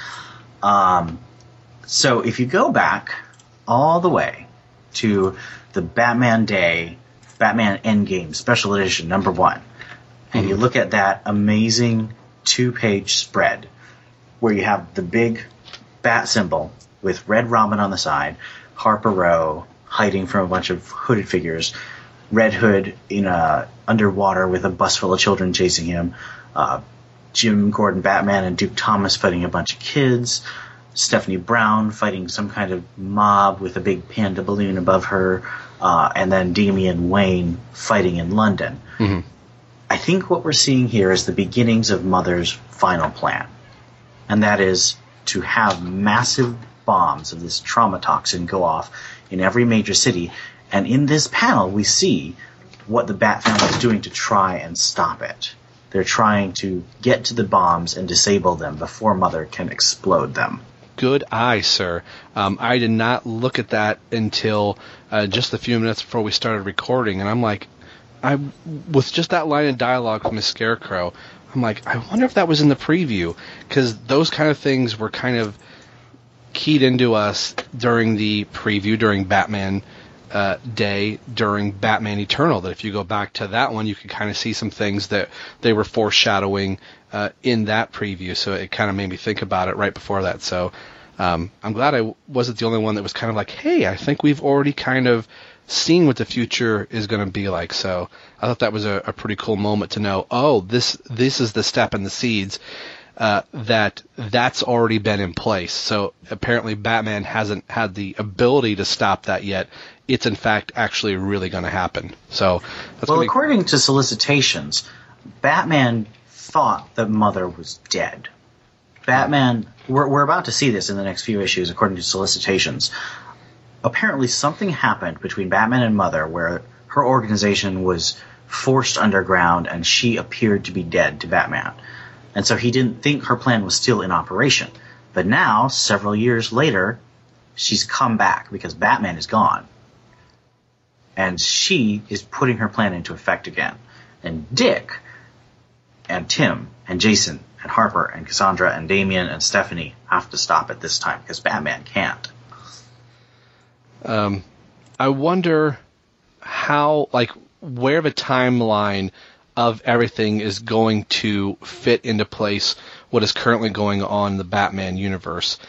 So if you go back all the way to the Batman Endgame Special Edition #1, and you look at that amazing 2-page spread where you have the big bat symbol with Red Robin on the side, Harper Row hiding from a bunch of hooded figures, Red Hood in underwater with a bus full of children chasing him, Jim Gordon Batman and Duke Thomas fighting a bunch of kids, Stephanie Brown fighting some kind of mob with a big panda balloon above her, and then Damian Wayne fighting in London. Mm-hmm. I think what we're seeing here is the beginnings of Mother's final plan, and that is to have massive bombs of this trauma toxin go off in every major city, and in this panel we see what the Bat family is doing to try and stop it. They're trying to get to the bombs and disable them before Mother can explode them. Good eye, sir. I did not look at that until just a few minutes before we started recording, and I'm like, with just that line of dialogue from Miss Scarecrow, I'm like, I wonder if that was in the preview, because those kind of things were kind of keyed into us during the preview, during Batman Day, during Batman Eternal, that if you go back to that one, you can kind of see some things that they were foreshadowing in that preview, so it kind of made me think about it right before that. So I'm glad I wasn't the only one that was kind of like, hey, I think we've already kind of seen what the future is going to be like. So I thought that was a pretty cool moment to know, oh, this is the step in the seeds, that's already been in place. So apparently Batman hasn't had the ability to stop that yet. It's in fact actually really going to happen. So that's according to solicitations, Batman thought that Mother was dead. Batman, we're about to see this in the next few issues, according to solicitations. Apparently something happened between Batman and Mother where her organization was forced underground and she appeared to be dead to Batman. And so he didn't think her plan was still in operation. But now, several years later, she's come back because Batman is gone. And she is putting her plan into effect again. And Dick and Tim and Jason and Harper and Cassandra and Damian and Stephanie have to stop it this time because Batman can't. I wonder how, where the timeline of everything is going to fit into place what is currently going on in the Batman universe.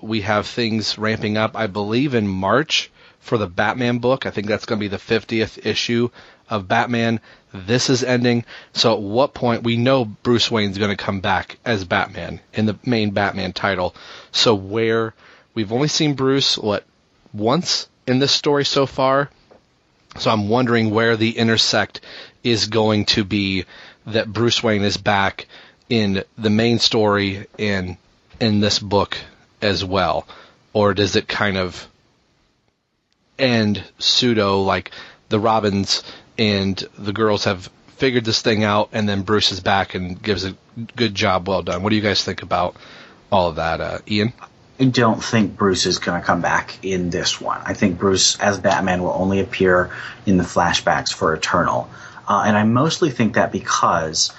We have things ramping up, I believe, in March for the Batman book. I think that's going to be the 50th issue of Batman. This is ending. So at what point, we know Bruce Wayne's going to come back as Batman in the main Batman title. So where we've only seen Bruce, once in this story so far. So I'm wondering where the intersect is going to be that Bruce Wayne is back in the main story and in this book as well. Or does it kind of end pseudo, the Robins and the girls have figured this thing out and then Bruce is back and gives a good job well done. What do you guys think about all of that, Ian? I don't think Bruce is going to come back in this one. I think Bruce as Batman will only appear in the flashbacks for Eternal. And I mostly think that because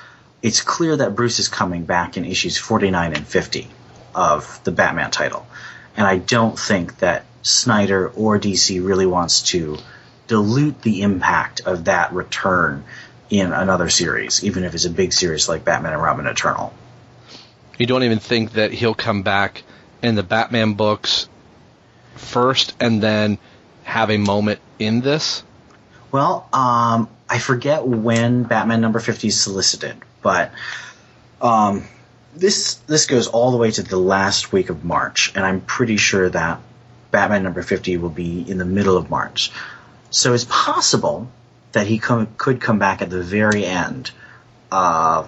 it's clear that Bruce is coming back in issues 49 and 50 of the Batman title. And I don't think that Snyder or DC really wants to dilute the impact of that return in another series, even if it's a big series like Batman and Robin Eternal. You don't even think that he'll come back in the Batman books first and then have a moment in this? Well, I forget when Batman number 50 is solicited, but this goes all the way to the last week of March, and I'm pretty sure that Batman number 50 will be in the middle of March. So it's possible that he could come back at the very end, but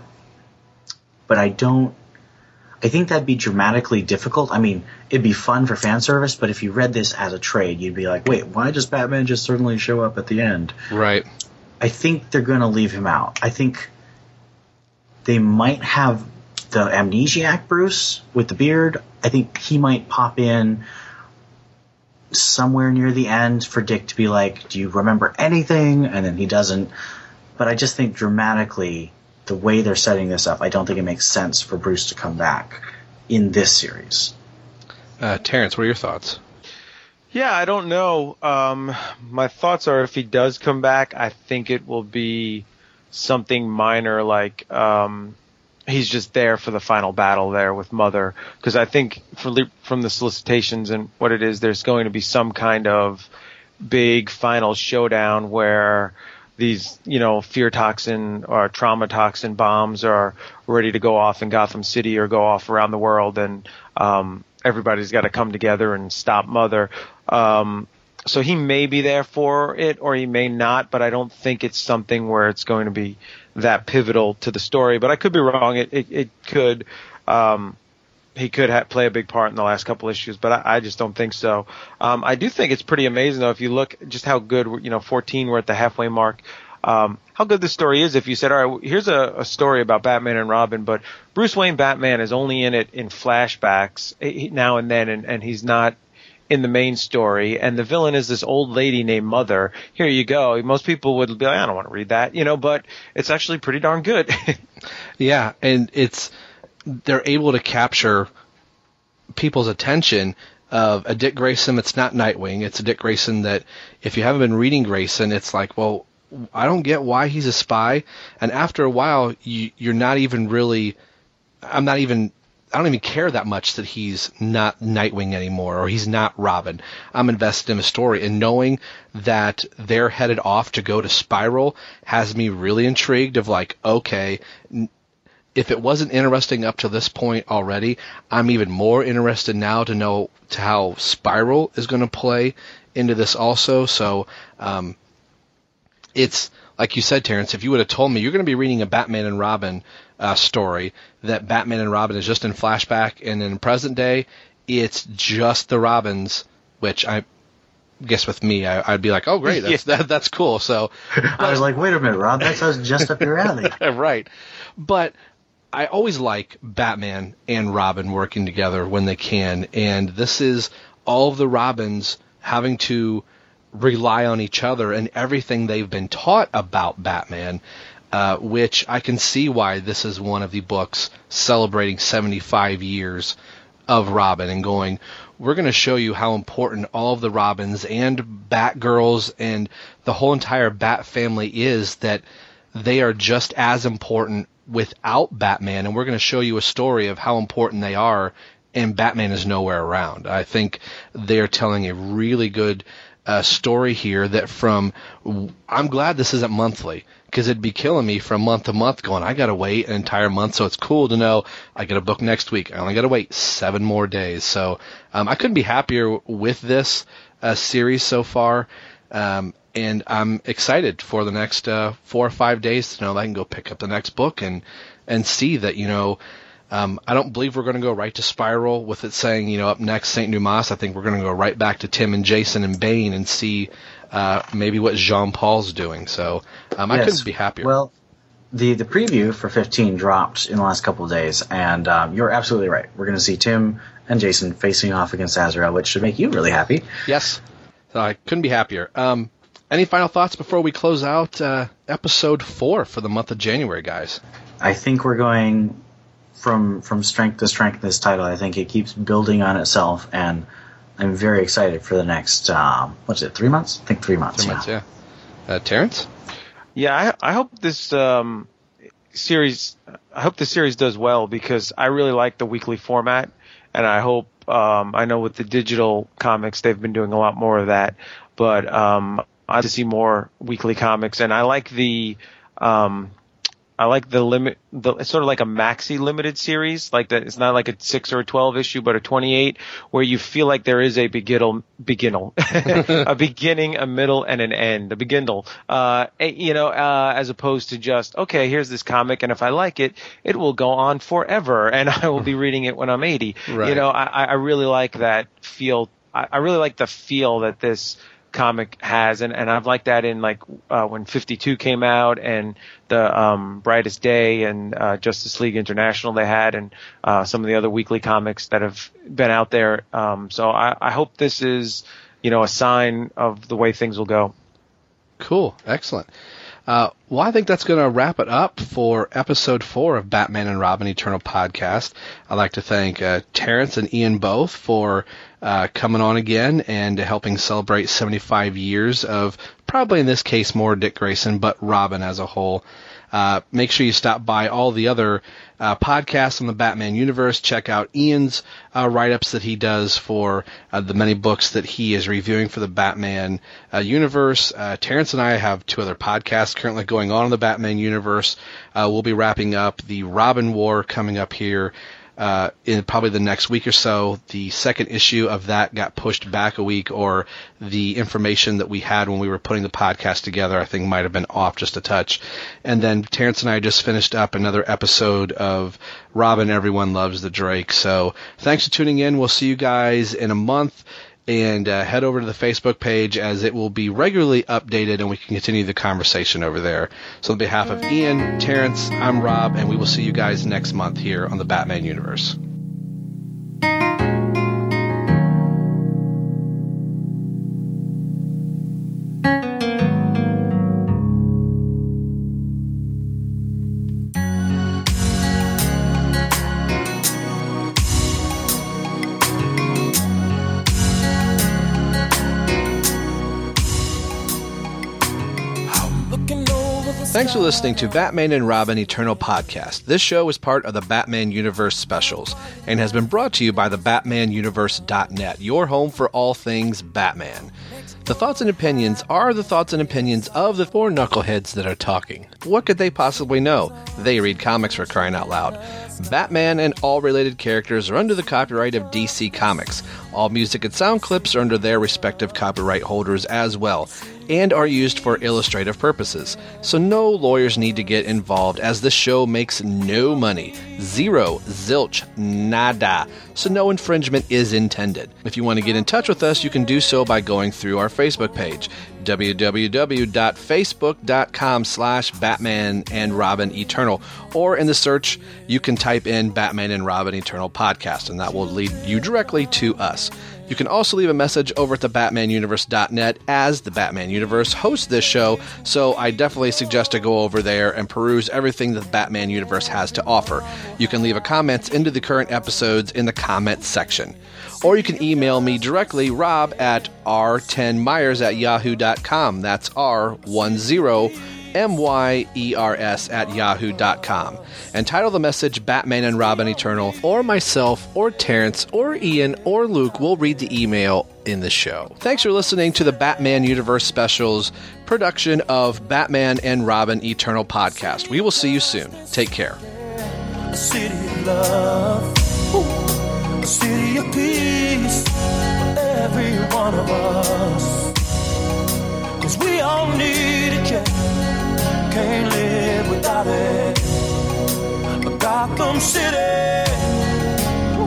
I think that'd be dramatically difficult. I mean, it'd be fun for fan service, but if you read this as a trade, you'd be like, wait, why does Batman just suddenly show up at the end? Right. I think they're going to leave him out. I think they might have the amnesiac Bruce with the beard. I think he might pop in somewhere near the end for Dick to be like, do you remember anything? And then he doesn't. But I just think dramatically, the way they're setting this up, I don't think it makes sense for Bruce to come back in this series. Terence, what are your thoughts? Yeah, I don't know. My thoughts are if he does come back, I think it will be something minor, he's just there for the final battle there with Mother. Because I think from the solicitations and what it is, there's going to be some kind of big final showdown where these, you know, fear toxin or trauma toxin bombs are ready to go off in Gotham City or go off around the world, and everybody's got to come together and stop Mother. So he may be there for it or he may not, but I don't think it's something where it's going to be that pivotal to the story. But I could be wrong. It could. He could play a big part in the last couple issues, but I just don't think so. I do think it's pretty amazing, though, if you look just how good, 14, we're at the halfway mark, how good this story is. If you said, all right, here's a story about Batman and Robin, but Bruce Wayne Batman is only in it in flashbacks now and then, and he's not in the main story, and the villain is this old lady named Mother. Here you go. Most people would be like, I don't want to read that, but it's actually pretty darn good. Yeah, and they're able to capture people's attention of a Dick Grayson that's not Nightwing. It's a Dick Grayson that, if you haven't been reading Grayson, it's like, well, I don't get why he's a spy. And after a while, you're not even really – I don't even care that much that he's not Nightwing anymore or he's not Robin. I'm invested in the story, and knowing that they're headed off to go to Spiral has me really intrigued of like, okay – if it wasn't interesting up to this point already, I'm even more interested now to know how Spiral is going to play into this also. So it's like you said, Terrence, if you would have told me you're going to be reading a Batman and Robin story, that Batman and Robin is just in flashback and in present day, it's just the Robins, which I guess with me, I'd be like, oh, great, that's cool. So I was like, wait a minute, Rob, that sounds just up your alley. Right. But I always like Batman and Robin working together when they can, and this is all of the Robins having to rely on each other and everything they've been taught about Batman, which I can see why this is one of the books celebrating 75 years of Robin and going, we're going to show you how important all of the Robins and Batgirls and the whole entire Bat family is, that they are just as important without Batman, and we're going to show you a story of how important they are, and Batman is nowhere around. I think they're telling a really good story here that I'm glad this isn't monthly, because it'd be killing me from month to month going, I got to wait an entire month, so it's cool to know I get a book next week. I only got to wait 7 more days. So I couldn't be happier with this series so far. And I'm excited for the next 4 or 5 days to know that I can go pick up the next book and see that, I don't believe we're going to go right to Spiral with it saying, up next Saint Dumas. I think we're going to go right back to Tim and Jason and Bane and see maybe what Jean-Paul's doing. So I couldn't be happier. Well, the preview for 15 dropped in the last couple of days, and you're absolutely right. We're going to see Tim and Jason facing off against Azrael, which should make you really happy. Yes, so I couldn't be happier. Any final thoughts before we close out episode 4 for the month of January, guys? I think we're going from strength to strength this title. I think it keeps building on itself, and I'm very excited for the next, 3 months? I think 3 months. 3 months, yeah. Terrence? Yeah, I hope this series does well, because I really like the weekly format, and I hope I know with the digital comics they've been doing a lot more of that, but I like to see more weekly comics, and I like the limit. It's sort of like a maxi limited series, like that. It's not like a 6 or a 12 issue, but a 28, where you feel like there is a beginning, a middle, and an end, a begindle. As opposed to just okay, here's this comic, and if I like it, it will go on forever, and I will be reading it when I'm 80. Right. I really like that feel. I really like the feel that this comic has, and I've liked that in like when 52 came out and the Brightest Day and Justice League International they had, and some of the other weekly comics that have been out there, so I hope this is a sign of the way things will go. Cool, excellent. Well, I think that's going to wrap it up for episode 4 of Batman and Robin Eternal podcast. I'd like to thank Terrence and Ian both for coming on again and helping celebrate 75 years of probably in this case more Dick Grayson, but Robin as a whole. Make sure you stop by all the other podcasts on the Batman Universe. Check out Ian's write-ups that he does for the many books that he is reviewing for the Batman Universe. Terence and I have two other podcasts currently going on in the Batman Universe. We'll be wrapping up the Robin War coming up here in probably the next week or so. The second issue of that got pushed back a week, or the information that we had when we were putting the podcast together, I think might have been off just a touch. And then Terence and I just finished up another episode of Robin, Everyone Loves the Drake. So thanks for tuning in. We'll see you guys in a month. And head over to the Facebook page, as it will be regularly updated and we can continue the conversation over there. So on behalf of Ian, Terence, I'm Rob, and we will see you guys next month here on the Batman Universe. Thanks for listening to Batman and Robin Eternal Podcast. This show is part of the Batman Universe Specials and has been brought to you by the BatmanUniverse.net, your home for all things Batman. The thoughts and opinions are the thoughts and opinions of the four knuckleheads that are talking. What could they possibly know? They read comics, for crying out loud. Batman and all related characters are under the copyright of DC Comics. All music and sound clips are under their respective copyright holders as well, and are used for illustrative purposes. So no lawyers need to get involved, as this show makes no money. Zero, zilch, nada. So no infringement is intended. If you want to get in touch with us, you can do so by going through our Facebook page, www.facebook.com/Batman and Robin Eternal, or in the search, you can type in Batman and Robin Eternal Podcast, and that will lead you directly to us. You can also leave a message over at the BatmanUniverse.net, as the Batman Universe hosts this show, so I definitely suggest to go over there and peruse everything that the Batman Universe has to offer. You can leave a comment into the current episodes in the comments section. Or you can email me directly, Rob, at r10myers@yahoo.com. That's r10myers@yahoo.com, and title the message Batman and Robin Eternal, or myself or Terence or Ian or Luke will read the email in the show. Thanks for listening to the Batman Universe Specials production of Batman and Robin Eternal Podcast. We will see you soon. Take care. A city of love, ooh, a city of peace for every one of us, 'cause we all need it, yeah. Can't live without it. A Gotham City,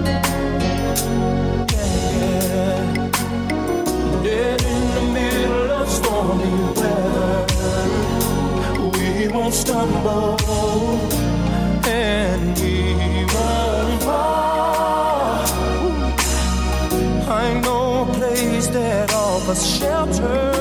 yeah. Dead in the middle of stormy weather, we won't stumble and we run far. I know a place that offers shelter.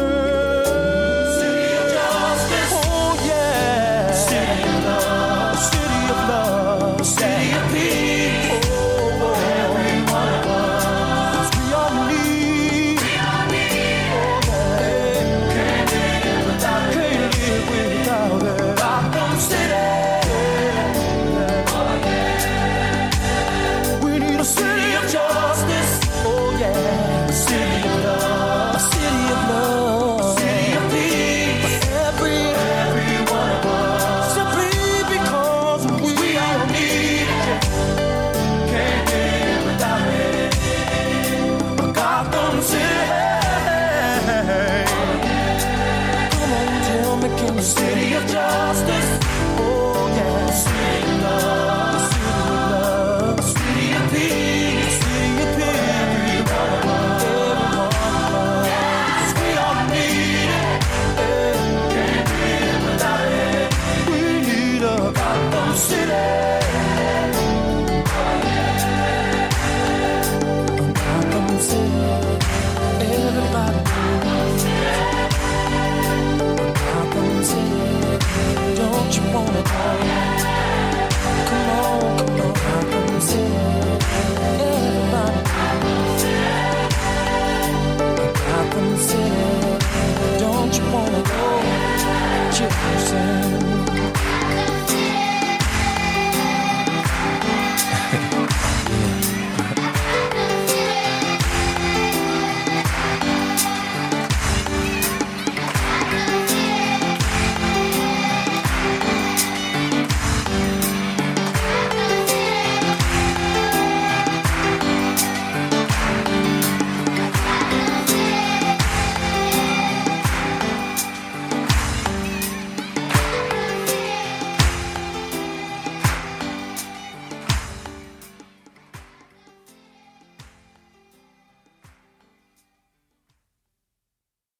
City of joy.